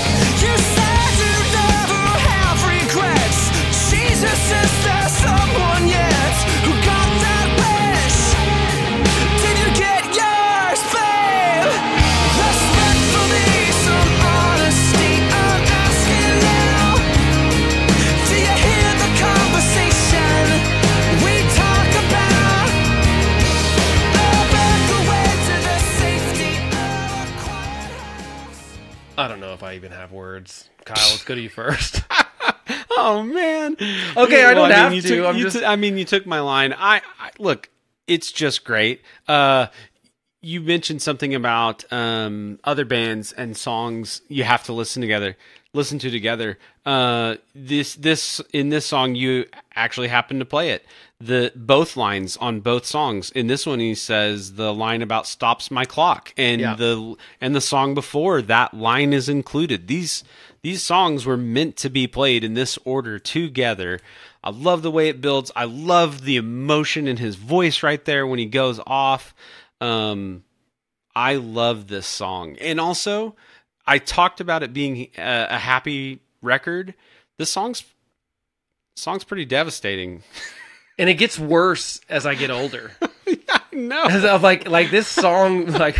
You said you never have regrets. Jesus, is there someone yet who got that wish? Did you get yours, babe? Respectfully, some honesty I'm asking now. Do you hear the conversation we talk about? I'll back away to the safety of a quiet house. I don't know if I even have words. Kyle, let's go to you first. Oh man. Okay, well, I don't I have mean, to. Took, I'm just... t- I mean, you took my line. I, I look. It's just great. Uh, you mentioned something about um, other bands and songs you have to listen together, listen to together. Uh, this this in this song you actually happen to play it. The both lines on both songs. In this one, he says the line about stops my clock, and yeah. the and the song before that line is included. These. These songs were meant to be played in this order together. I love the way it builds. I love the emotion in his voice right there when he goes off. Um, I love this song. And also, I talked about it being a, a happy record. This song's song's pretty devastating. And it gets worse as I get older. I know. Of like, like this song, like,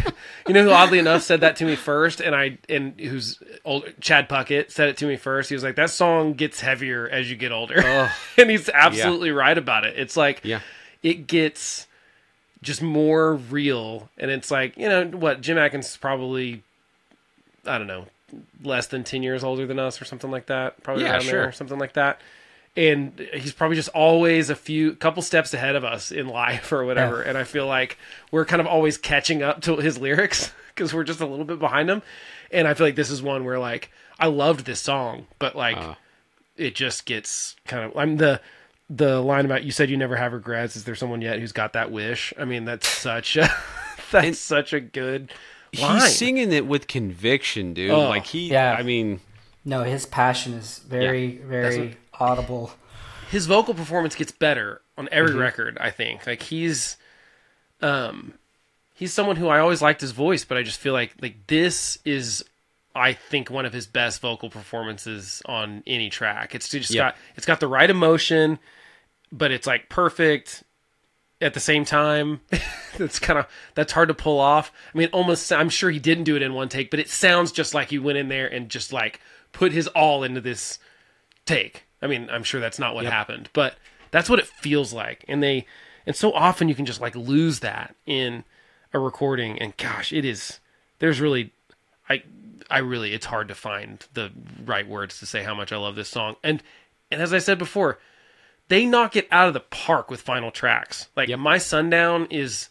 you know, who oddly enough said that to me first, and I, and who's old, Chad Puckett said it to me first. He was like, that song gets heavier as you get older. Oh, and he's absolutely yeah. right about it. It's like, yeah. it gets just more real. And it's like, you know what, Jim Adkins is probably, I don't know, less than ten years older than us or something like that. Probably yeah, around sure. there or something like that. And he's probably just always a few couple steps ahead of us in life or whatever. Yeah. And I feel like we're kind of always catching up to his lyrics because we're just a little bit behind him. And I feel like this is one where like, I loved this song, but like uh. it just gets kind of, I'm the, the line about, you said you never have regrets. Is there someone yet who's got that wish? I mean, that's such a, that's and such a good line. He's singing it with conviction, dude. Oh, like he, yeah. I mean, no, his passion is very, yeah, very audible. His vocal performance gets better on every mm-hmm. record, I think. Like he's um he's someone who I always liked his voice, but I just feel like like this is I think one of his best vocal performances on any track. It's just yeah. got it's got the right emotion, but it's like perfect at the same time. It's kind of that's hard to pull off. I mean, almost I'm sure he didn't do it in one take, but it sounds just like he went in there and just like put his all into this take. I mean, I'm sure that's not what yep. happened, but that's what it feels like. And they, and so often you can just like lose that in a recording. And gosh, it is, there's really, I, I really, it's hard to find the right words to say how much I love this song. And, and as I said before, they knock it out of the park with final tracks. Like yep. My Sundown is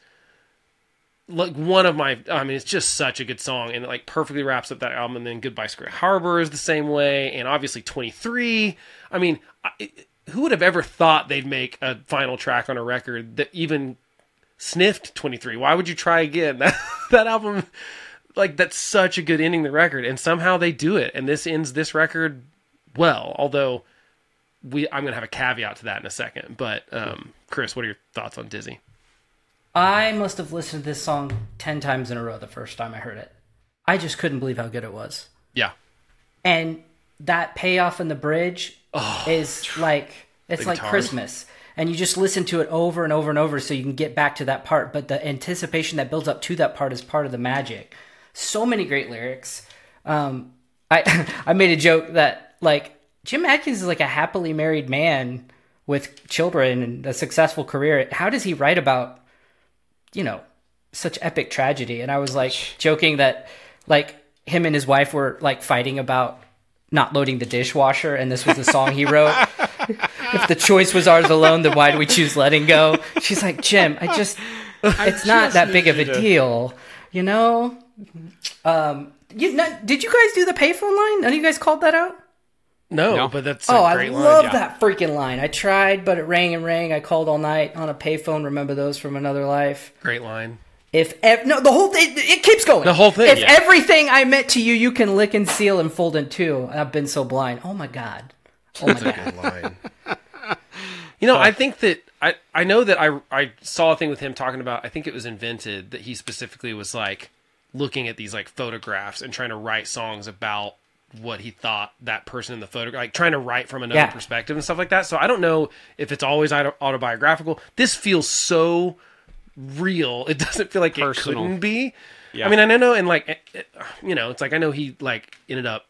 like one of my, I mean, it's just such a good song and it like perfectly wraps up that album. And then Goodbye Secret Harbor is the same way. And obviously twenty-three, I mean, it, who would have ever thought they'd make a final track on a record that even sniffed twenty-three? Why would you try again? That, that album, like that's such a good ending the record and somehow they do it. And this ends this record well, although we, I'm going to have a caveat to that in a second, but um, Chris, what are your thoughts on Dizzy? I must have listened to this song ten times in a row the first time I heard it. I just couldn't believe how good it was. Yeah. And that payoff in the bridge oh, is like, it's like guitars. Christmas. And you just listen to it over and over and over so you can get back to that part. But the anticipation that builds up to that part is part of the magic. So many great lyrics. Um, I I made a joke that like Jim Adkins is like a happily married man with children and a successful career. How does he write about, you know, such epic tragedy? And I was like joking that like him and his wife were like fighting about not loading the dishwasher, and this was the song he wrote. If the choice was ours alone, then why do we choose letting go? She's like, Jim, I just, I it's just not that big of a to... deal, you know? Um, you, not, did you guys do the payphone line? None of you guys called that out? No, no. But that's a oh, great I line. love yeah. that freaking line. I tried, but it rang and rang. I called all night on a payphone. Remember those from another life? Great line. If ev- no, the whole thing, it, it keeps going. The whole thing. If yeah. everything I meant to you, you can lick and seal and fold in two. I've been so blind. Oh my god. Oh my god. That's a good line. You know, uh, I think that I, I know that I I saw a thing with him talking about. I think it was Invented that he specifically was like looking at these like photographs and trying to write songs about what he thought that person in the photo, like trying to write from another yeah. perspective and stuff like that. So I don't know if it's always autobiographical. This feels so real. It doesn't feel like personal. It couldn't be. Yeah. I mean, I know, and like, you know, it's like, I know he like ended up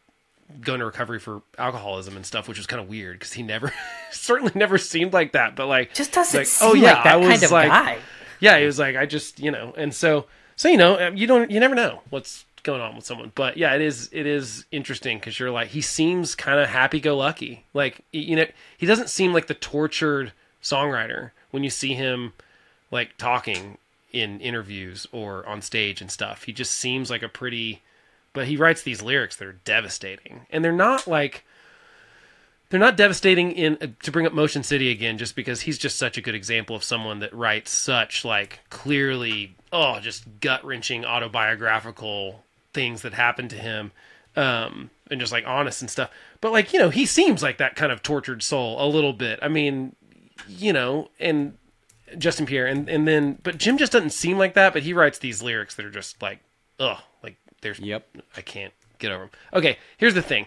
going to recovery for alcoholism and stuff, which was kind of weird because he never, certainly never seemed like that, but like, just doesn't like, seem oh, yeah, like that I was kind of like, guy. Yeah, he was like, I just, you know, and so, so, you know, you don't, you never know what's going on with someone, but yeah, it is, it is interesting because you're like, he seems kind of happy-go-lucky. Like, you know, he doesn't seem like the tortured songwriter when you see him like talking in interviews or on stage and stuff. He just seems like a pretty, but he writes these lyrics that are devastating, and they're not like, they're not devastating in uh, to bring up Motion City again, just because he's just such a good example of someone that writes such like clearly, oh, just gut wrenching autobiographical things that happened to him. Um, and just like honest and stuff, but like, you know, he seems like that kind of tortured soul a little bit. I mean, you know, and Justin Pierre and, and then, but Jim just doesn't seem like that, but he writes these lyrics that are just like, ugh, like there's, yep. I can't get over them. Okay. Here's the thing.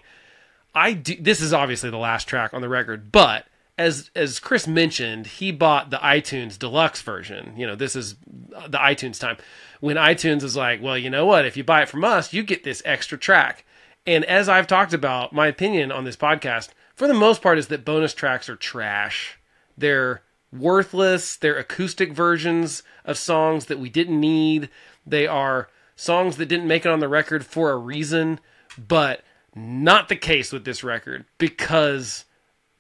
I do. This is obviously the last track on the record, but as, as Chris mentioned, he bought the iTunes deluxe version. You know, this is the iTunes time when iTunes is like, well, you know what, if you buy it from us, you get this extra track. And as I've talked about, my opinion on this podcast for the most part is that bonus tracks are trash. They're worthless. They're acoustic versions of songs that we didn't need. They are songs that didn't make it on the record for a reason, but not the case with this record, because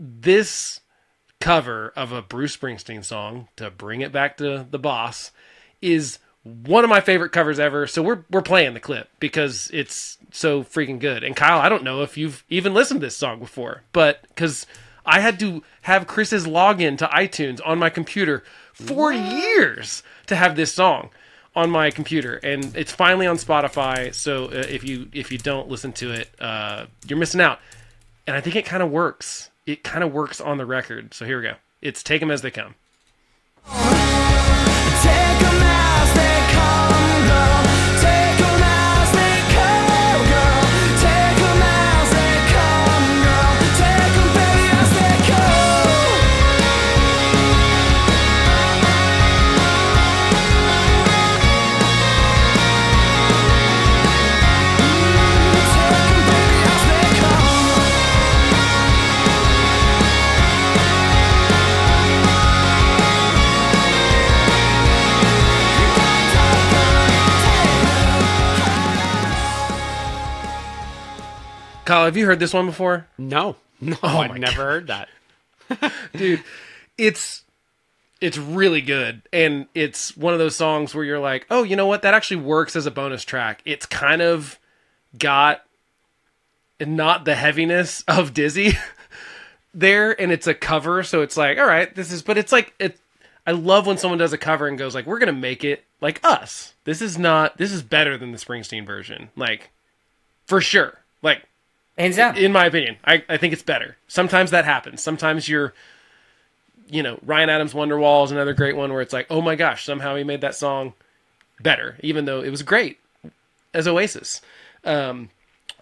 this cover of a Bruce Springsteen song, to bring it back to the boss, is one of my favorite covers ever. So we're we're playing the clip because it's so freaking good. And Kyle, I don't know if you've even listened to this song before, but because I had to have Chris's login to iTunes on my computer for what? years to have this song on my computer, and it's finally on Spotify. So uh, if you if you don't listen to it, uh, you're missing out. And I think it kind of works. It kind of works on the record. So here we go. It's Take 'Em As They Come. Kyle, have you heard this one before? No. No, oh I've never God. heard that. Dude, it's it's really good. And it's one of those songs where you're like, oh, you know what? That actually works as a bonus track. It's kind of got not the heaviness of Dizzy there. And it's a cover. So it's like, all right, this is, but it's like, it. I love when someone does a cover and goes like, we're going to make it like us. This is not, this is better than the Springsteen version. Like, for sure. Like, in my opinion, I, I think it's better. Sometimes that happens. Sometimes you're, you know, Ryan Adams' Wonderwall is another great one where it's like, oh my gosh, somehow he made that song better, even though it was great as Oasis. Um,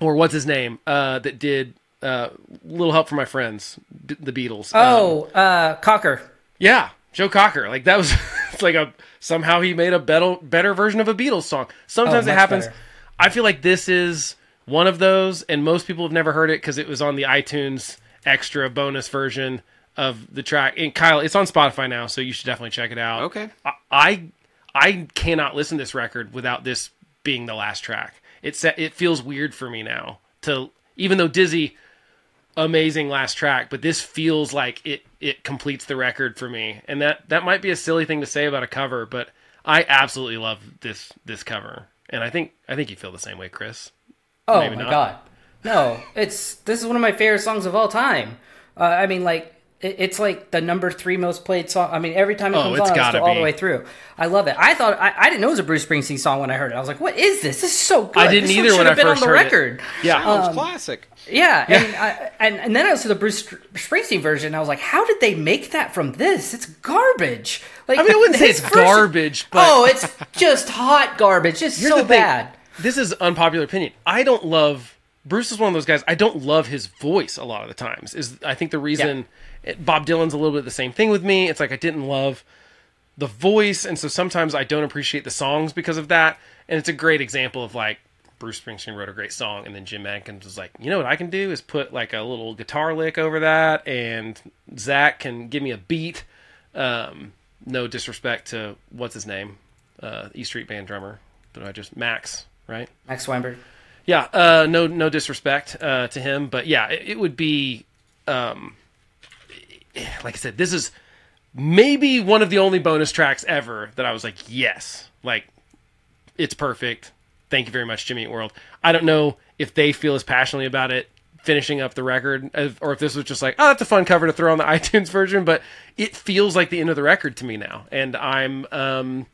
or what's his name uh, that did uh, Little Help From My Friends, d- the Beatles. Oh, um, uh, Cocker. Yeah, Joe Cocker. Like that was it's like a somehow he made a better, better version of a Beatles song. Sometimes oh, it happens. Better. I feel like this is one of those, and most people have never heard it because it was on the iTunes extra bonus version of the track. And Kyle, it's on Spotify now, so you should definitely check it out. Okay. I I, I cannot listen to this record without this being the last track. It, it feels weird for me now to even though Dizzy, amazing last track, but this feels like it it completes the record for me. And that that might be a silly thing to say about a cover, but I absolutely love this this cover. And I think I think you feel the same way, Chris. Oh, maybe my not. God. No, it's this is one of my favorite songs of all time. Uh, I mean, like, it, it's like the number three most played song. I mean, every time it comes oh, it's on, it's still all the way through. I love it. I thought, I, I didn't know it was a Bruce Springsteen song when I heard it. I was like, what is this? This is so good. I didn't this either when I first heard it. Should have been on the record. It. Yeah. Sounds um, classic. Yeah. yeah. And, I, and and then I was to the Bruce Springsteen version, and I was like, how did they make that from this? It's garbage. Like, I mean, I wouldn't say it's first, garbage, but. Oh, it's just hot garbage. Just Here's so bad. This is unpopular opinion. I don't love. Bruce is one of those guys, I don't love his voice a lot of the times. Is I think the reason yeah. it, Bob Dylan's a little bit the same thing with me. It's like I didn't love the voice, and so sometimes I don't appreciate the songs because of that. And it's a great example of like Bruce Springsteen wrote a great song, and then Jim Adkins was like, you know what I can do is put like a little guitar lick over that, and Zach can give me a beat. Um, no disrespect to, what's his name? Uh, E Street Band drummer. But I just, Max, right? Max Weinberg. Yeah, uh, no, no disrespect uh, to him, but yeah, it, it would be, um, like I said, this is maybe one of the only bonus tracks ever that I was like, yes, like it's perfect. Thank you very much, Jimmy Eat World. I don't know if they feel as passionately about it finishing up the record, or if this was just like, oh, that's a fun cover to throw on the iTunes version, but it feels like the end of the record to me now, and I'm. Um,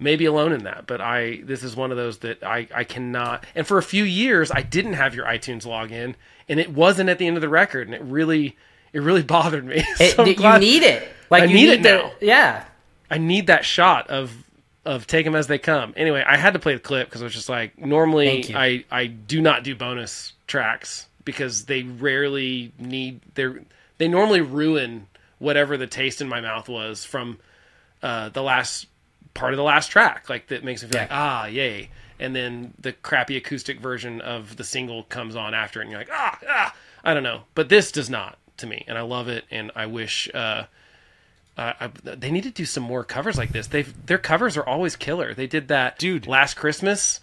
Maybe alone in that, but I this is one of those that I, I cannot... And for a few years, I didn't have your iTunes login, and it wasn't at the end of the record, and it really it really bothered me. It, so you need it. Like I you need, need it the, now. Yeah. I need that shot of, of Take 'Em As They Come. Anyway, I had to play the clip because I was just like, normally I, I do not do bonus tracks because they rarely need... They normally ruin whatever the taste in my mouth was from uh, the last... part of the last track, like that makes me feel yeah. like ah yay, and then the crappy acoustic version of the single comes on after it and you're like ah, ah I don't know, but this does not to me, and I love it, and I wish uh, uh I, they need to do some more covers like this. They've their covers are always killer. They did that dude Last Christmas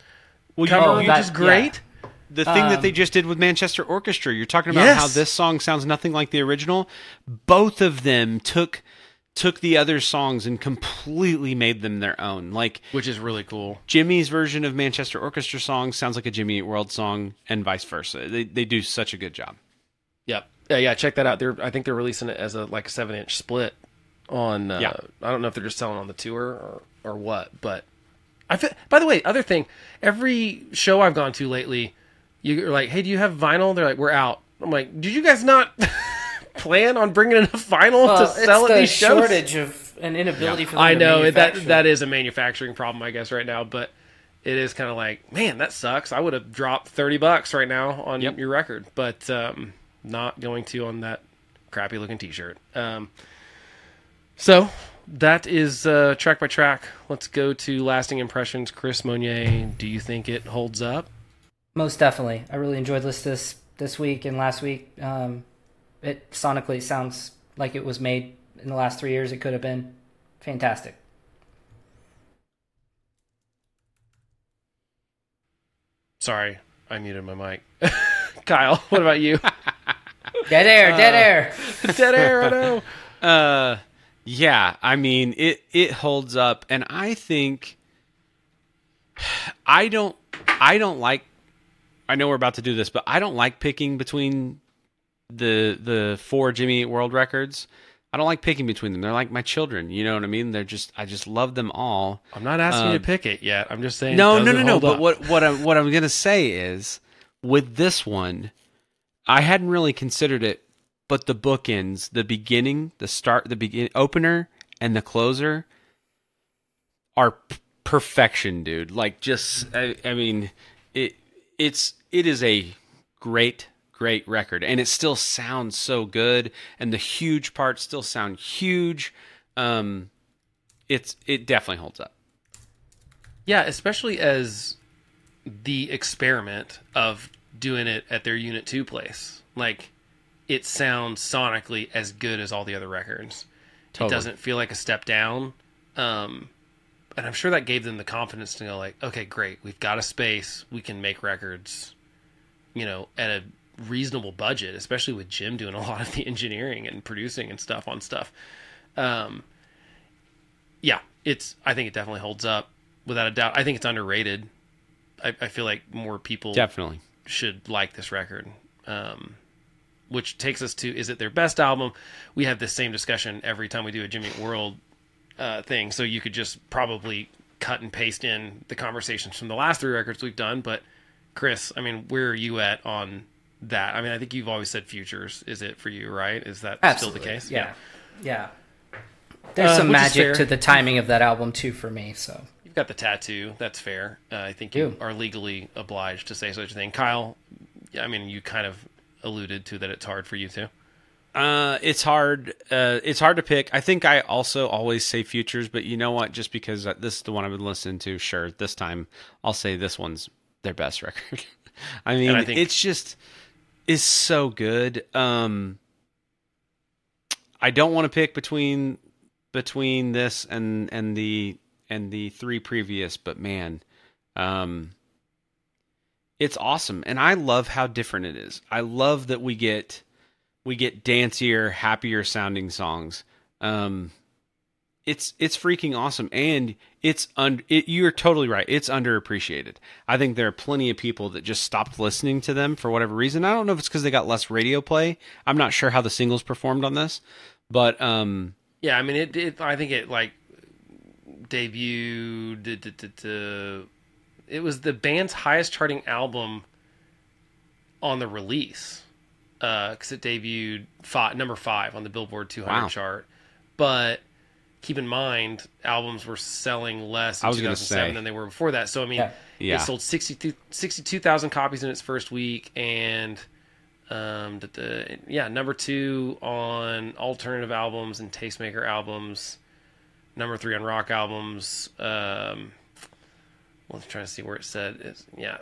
well, cover, oh, which that, is great. Yeah. The thing um, that they just did with Manchester Orchestra, you're talking about yes. how this song sounds nothing like the original. Both of them took took the other songs and completely made them their own. Like, which is really cool. Jimmy's version of Manchester Orchestra song sounds like a Jimmy Eat World song and vice versa. They they do such a good job. Yep. Yeah, yeah, check that out. They're I think they're releasing it as a like a seven-inch split on uh, yeah. I don't know if they're just selling on the tour or, or what, but I feel, by the way, other thing, every show I've gone to lately, you're like, "Hey, do you have vinyl?" They're like, "We're out." I'm like, "Did you guys not plan on bringing enough vinyl well, to sell at these shows?" It's the shortage of an inability yeah. for them I know to that that is a manufacturing problem, I guess, right now. But it is kind of like, man, that sucks. I would have dropped thirty bucks right now on yep. your record, but um, not going to on that crappy looking T-shirt. Um, so that is uh, track by track. Let's go to lasting impressions. Chris Monnier, do you think it holds up? Most definitely. I really enjoyed this this this week and last week. Um, It sonically sounds like it was made in the last three years. It could have been fantastic. Sorry, I muted my mic. Kyle, what about you? Dead air, uh, dead air. Dead air, I know. Uh, yeah, I mean, it, it holds up. And I think I don't, I don't like, I know we're about to do this, but I don't like picking between the the four Jimmy Eat World records. I don't like picking between them. They're like my children, you know what I mean? They're just I just love them all. I'm not asking um, you to pick it yet. I'm just saying no, no, no, no. But what what I'm what I'm gonna say is with this one, I hadn't really considered it, but the bookends, the beginning, the start, the begin opener, and the closer are p- perfection, dude. Like just I, I mean it it's it is a great. Great record, and it still sounds so good, and the huge parts still sound huge. Um, it's it definitely holds up. Yeah, especially as the experiment of doing it at their Unit two place. Like, it sounds sonically as good as all the other records. Totally. It doesn't feel like a step down. Um, and I'm sure that gave them the confidence to go like, okay, great, we've got a space, we can make records, you know, at a reasonable budget, especially with Jim doing a lot of the engineering and producing and stuff on stuff. Um, yeah, it's, I think it definitely holds up without a doubt. I think it's underrated. I, I feel like more people definitely should like this record. Um, which takes us to, is it their best album? We have this same discussion every time we do a Jimmy Eat World uh, thing. So you could just probably cut and paste in the conversations from the last three records we've done. But Chris, I mean, where are you at on that? I mean, I think you've always said Futures is it for you, right? Is that Absolutely. Still the case? Yeah. Yeah. There's um, some magic to the timing of that album too for me. So you've got the tattoo. That's fair. Uh, I think you Ew. Are legally obliged to say such a thing. Kyle, I mean, you kind of alluded to that. It's hard for you too. Uh, it's hard. Uh, it's hard to pick. I think I also always say Futures, but you know what? Just because this is the one I've been listening to, sure, this time I'll say this one's their best record. I mean, I think- it's just is so good. Um, I don't want to pick between between this and and the and the three previous, but man, um, it's awesome, and I love how different it is. I love that we get. We get dancier, happier sounding songs. Um, it's it's freaking awesome, and it's un- it, you're totally right. It's underappreciated. I think there are plenty of people that just stopped listening to them for whatever reason. I don't know if it's because they got less radio play. I'm not sure how the singles performed on this, but um, yeah, I mean, it, it. I think it like debuted. Duh, duh, duh, duh. It was the band's highest charting album on the release. Because uh, it debuted five, number five on the Billboard two hundred wow. chart, but keep in mind albums were selling less in two thousand seven than they were before that. So I mean, yeah. Yeah. It sold sixty-two thousand copies in its first week, and um, the, the, yeah, number two on alternative albums and tastemaker albums, number three on rock albums. Um, well, I'm trying to see where it said is yeah,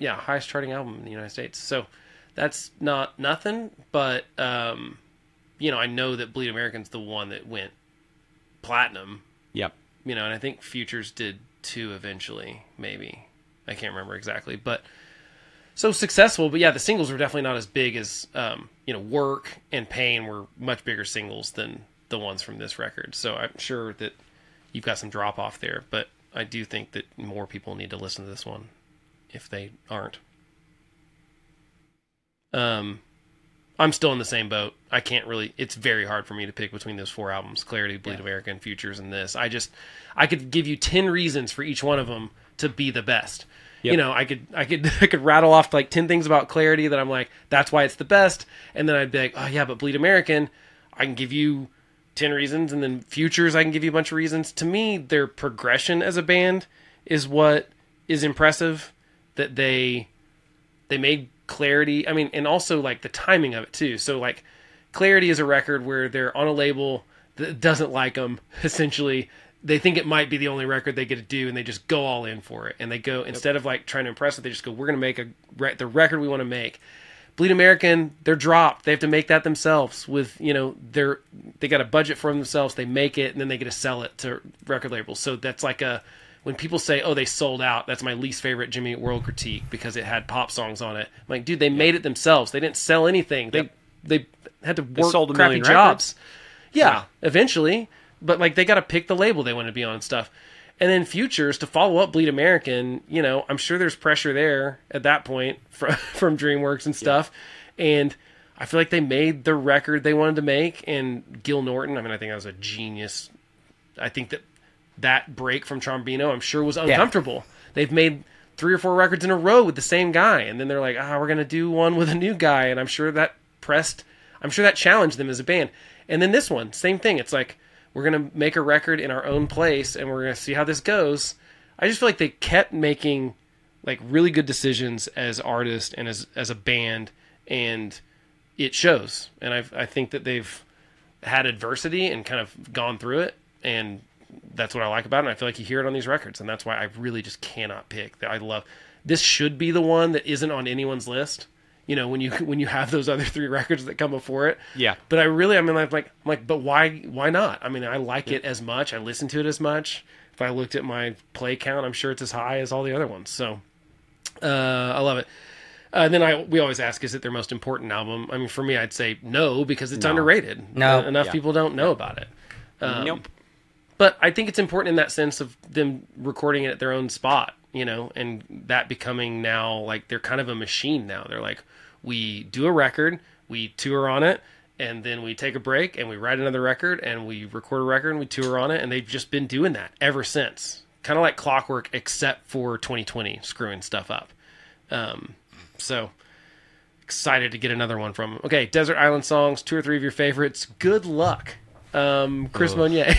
yeah, highest charting album in the United States. So. That's not nothing, but, um, you know, I know that Bleed American's the one that went platinum. Yep. You know, and I think Futures did too eventually, maybe. I can't remember exactly. But so successful. But yeah, the singles were definitely not as big as, um, you know, Work and Pain were much bigger singles than the ones from this record. So I'm sure that you've got some drop off there. But I do think that more people need to listen to this one if they aren't. Um, I'm still in the same boat. I can't really, it's very hard for me to pick between those four albums, Clarity, Bleed yeah. American, Futures, and this. I just, I could give you ten reasons for each one of them to be the best. Yep. You know, I could, I could, I could rattle off like ten things about Clarity that I'm like, that's why it's the best. And then I'd be like, oh yeah, but Bleed American, I can give you ten reasons. And then Futures, I can give you a bunch of reasons. To me, their progression as a band is what is impressive, that they, they made Clarity, I mean, and also like the timing of it too. So like Clarity is a record where they're on a label that doesn't like them. Essentially, they think it might be the only record they get to do, and they just go all in for it. And they go, instead of like trying to impress it, they just go, we're going to make a the record we want to make. Bleed American, they're dropped. They have to make that themselves with, you know, they're, they got a budget for themselves. They make it, and then they get to sell it to record labels. So that's like a, when people say, oh, they sold out, that's my least favorite Jimmy Eat World critique because it had pop songs on it. I'm like, dude, they made yep. it themselves. They didn't sell anything. They yep. they had to work they sold a crappy jobs. Yeah, yeah, eventually. But like they got to pick the label they want to be on and stuff. And then Futures, to follow up Bleed American, you know, I'm sure there's pressure there at that point from, from DreamWorks and stuff. Yep. And I feel like they made the record they wanted to make. And Gil Norton, I mean, I think that was a genius. I think that That break from Trombino, I'm sure, was uncomfortable. Yeah. They've made three or four records in a row with the same guy, and then they're like, ah, oh, we're going to do one with a new guy, and I'm sure that pressed, I'm sure that challenged them as a band. And then this one, same thing. It's like, we're going to make a record in our own place, and we're going to see how this goes. I just feel like they kept making like really good decisions as artists and as, as a band, and it shows. And I've, I think that they've had adversity and kind of gone through it, and that's what I like about it. And I feel like you hear it on these records, and that's why I really just cannot pick. I love this. Should be the one that isn't on anyone's list. You know, when you when you have those other three records that come before it. Yeah. But I really, I mean, I'm like, I'm like, but why? Why not? I mean, I like yeah. it as much. I listen to it as much. If I looked at my play count, I'm sure it's as high as all the other ones. So, uh, I love it. Uh, and then I we always ask, is it their most important album? I mean, for me, I'd say no, because it's no. underrated. No. Enough yeah. people don't know about it. Um, nope. But I think it's important in that sense of them recording it at their own spot, you know, and that becoming now, like, they're kind of a machine now. They're like, we do a record, we tour on it, and then we take a break, and we write another record, and we record a record, and we tour on it, and they've just been doing that ever since. Kind of like clockwork, except for twenty twenty screwing stuff up. Um, so... excited to get another one from them. Okay, Desert Island songs, two or three of your favorites. Good luck. Um, Chris Ugh. Monnier.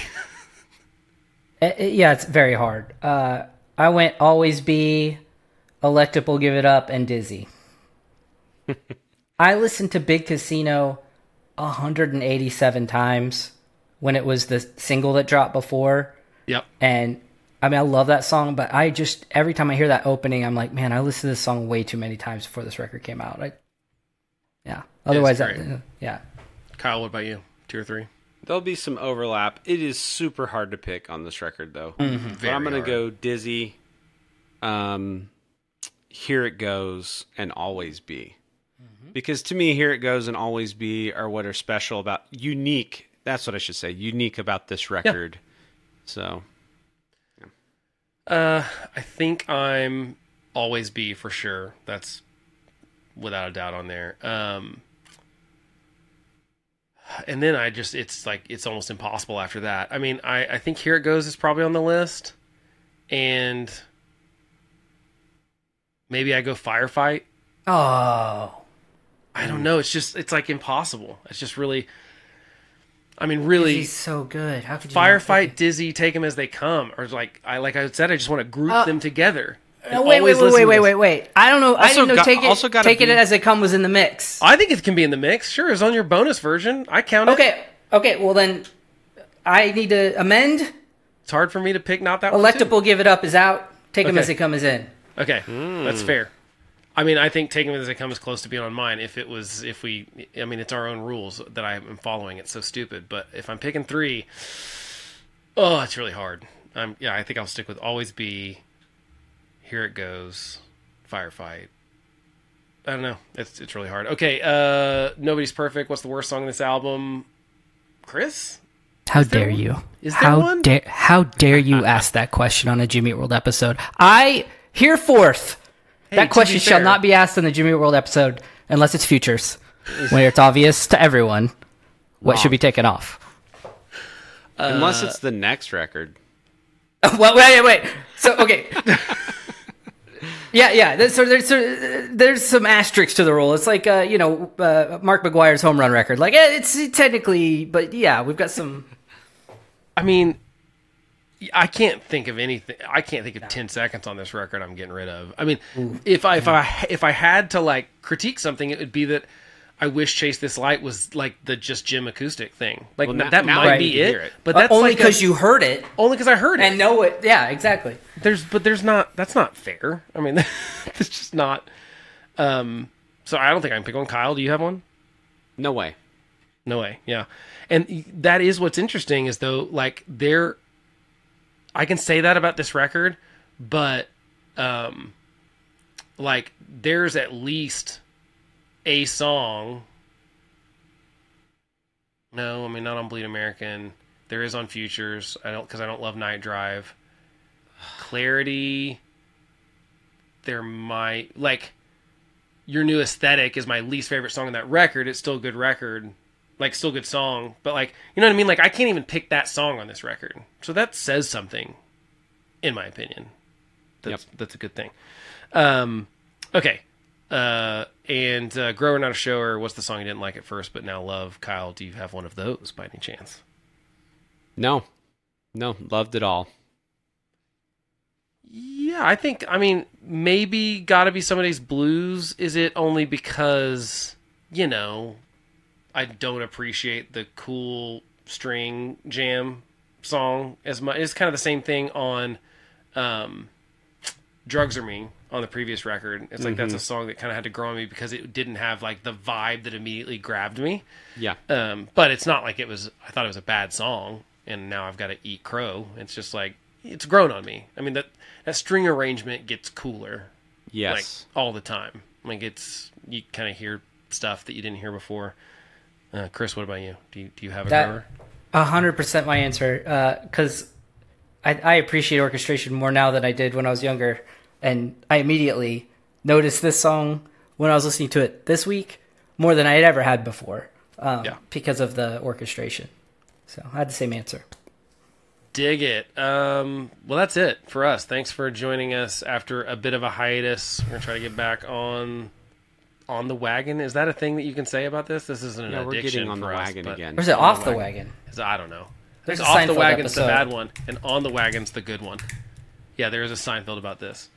Yeah, it's very hard. Uh, I went Always Be, Electric Will Give It Up, and Dizzy. I listened to Big Casino one hundred eighty-seven times when it was the single that dropped before. Yep. And, I mean, I love that song, but I just, every time I hear that opening, I'm like, man, I listened to this song way too many times before this record came out. I, yeah. Otherwise, that, yeah. Kyle, what about you? Two or three? There'll be some overlap. It is super hard to pick on this record, though. Mm-hmm. But I'm going to go Dizzy, um, Here It Goes, and Always Be. Mm-hmm. Because to me, Here It Goes and Always Be are what are special about, unique, that's what I should say, unique about this record. Yeah. So. Yeah. Uh, I think I'm Always Be for sure. That's without a doubt on there. Um And then I just, it's like, it's almost impossible after that. I mean, I, I think Here It Goes is probably on the list. And maybe I go Firefight. Oh. I don't know. It's just, it's like impossible. It's just really, I mean, really. Dizzy's so good. How could you Firefight, Dizzy, Take 'Em As They Come. Or like I like I said, I just want to group uh, them together. No, wait, wait, wait, wait, wait, wait, wait. I don't know. Also I didn't know got, Take, it, take it As It Come was in the mix. I think it can be in the mix. Sure, it's on your bonus version. I count it. Okay, okay. Well, then I need to amend. It's hard for me to pick not that one. Elect Will Give It Up is out. Take okay. Them As They Come is in. Okay, mm. That's fair. I mean, I think Take 'Em As They Come is close to being on mine. If it was, if we, I mean, it's our own rules that I am following. It's so stupid. But if I'm picking three, oh, it's really hard. I'm, yeah, I think I'll stick with Always Be. Here It Goes, Firefight. I don't know. It's it's really hard. Okay, uh, Nobody's Perfect. What's the worst song in this album? Chris? How dare you? Is there one? Da- how dare you ask that question on a Jimmy Eat World episode? I hereforth. Hey, that question shall not be asked on the Jimmy Eat World episode unless it's Futures, where it's obvious to everyone what Wrong. should be taken off. Uh, unless it's the next record. Well, wait, wait, wait. So, okay. Yeah, yeah. So there's, there's there's some asterisks to the rule. It's like uh, you know uh, Mark McGuire's home run record. Like it's technically, but yeah, we've got some. I mean, I can't think of anything. I can't think of no. ten seconds on this record I'm getting rid of. I mean, Ooh. if I if I if I had to like critique something, it would be that I wish Chase This Light was like the just Jim acoustic thing. Like well, that, that might right. be it, it, but that's uh, only because like you heard it. Only because I heard it and know it. Yeah, exactly. There's, but there's not. That's not fair. I mean, it's just not. Um, so I don't think I can pick one. Kyle, do you have one? No way. No way. Yeah, and that is what's interesting is though, like there, I can say that about this record, but um, like there's at least. A song. No, I mean not on Bleed American. There is on Futures. I don't because I don't love Night Drive. Clarity. There might like Your New Aesthetic is my least favorite song in that record. It's still a good record, like still a good song, but like you know what I mean. Like I can't even pick that song on this record. So that says something, in my opinion. That's yep. that's a good thing. Um, okay. Uh, and uh, Grower Not a Shower, what's the song you didn't like at first but now love? Kyle, do you have one of those by any chance? No. No, loved it all. Yeah, I think, I mean, maybe Gotta Be Somebody's Blues is it only because, you know, I don't appreciate the cool string jam song as much. It's kind of the same thing on um, Drugs Are Me. On the previous record, it's like mm-hmm. that's a song that kind of had to grow on me because it didn't have like the vibe that immediately grabbed me. Yeah. Um, but it's not like it was. I thought it was a bad song, and now I've got to eat crow. It's just like it's grown on me. I mean that that string arrangement gets cooler. Yes. Like all the time. Like, it's, you kind of hear stuff that you didn't hear before. Uh, Chris, what about you? Do you, do you have a cover? A hundred percent my answer, uh, because I, I appreciate orchestration more now than I did when I was younger. And I immediately noticed this song when I was listening to it this week more than I had ever had before, um, yeah. because of the orchestration. So I had the same answer. Dig it. Um, well, that's it for us. Thanks for joining us after a bit of a hiatus. We're going to try to get back on on the wagon. Is that a thing that you can say about this? This isn't an no, addiction we're getting on for the us, wagon again. Or is it on off the wagon? wagon? I don't know. There's, There's off the wagon's episode. The bad one, and on the wagon's the good one. Yeah, there is a Seinfeld about this.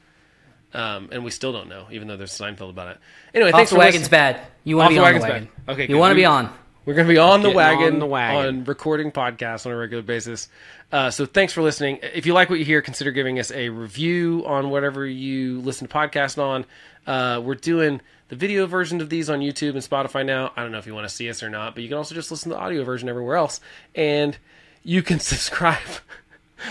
Um, and we still don't know, even though there's Seinfeld about it. Anyway, off thanks the for wagon's listening. Bad. You want to be on the wagon. Bad. Okay, you want to be on. We're going to be on the, wagon, on the wagon on recording podcasts on a regular basis. Uh, so thanks for listening. If you like what you hear, consider giving us a review on whatever you listen to podcasts on. Uh, we're doing the video version of these on YouTube and Spotify now. I don't know if you want to see us or not, but you can also just listen to the audio version everywhere else. And you can subscribe.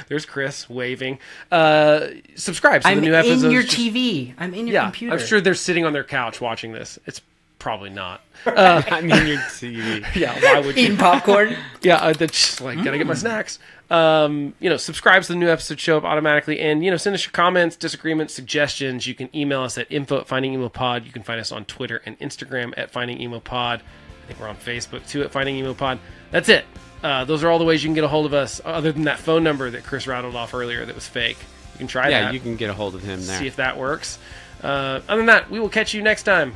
There's Chris waving. Uh, subscribe. So I'm the new episodes in your just, T V. I'm in your yeah, computer. I'm sure they're sitting on their couch watching this. It's probably not. Uh, I mean, your T V. Yeah, why would you? Eating popcorn. Yeah, that's just like, mm. gotta get my snacks. Um, you know, subscribe so the new episodes show up automatically. And, you know, send us your comments, disagreements, suggestions. You can email us at info at Finding Emo Pod. You can find us on Twitter and Instagram at Finding Emo Pod. I think we're on Facebook too at Finding Emo Pod. That's it. Uh, those are all the ways you can get a hold of us, other than that phone number that Chris rattled off earlier that was fake. You can try yeah, that. Yeah, you can get a hold of him there. See if that works. Uh, other than that, we will catch you next time.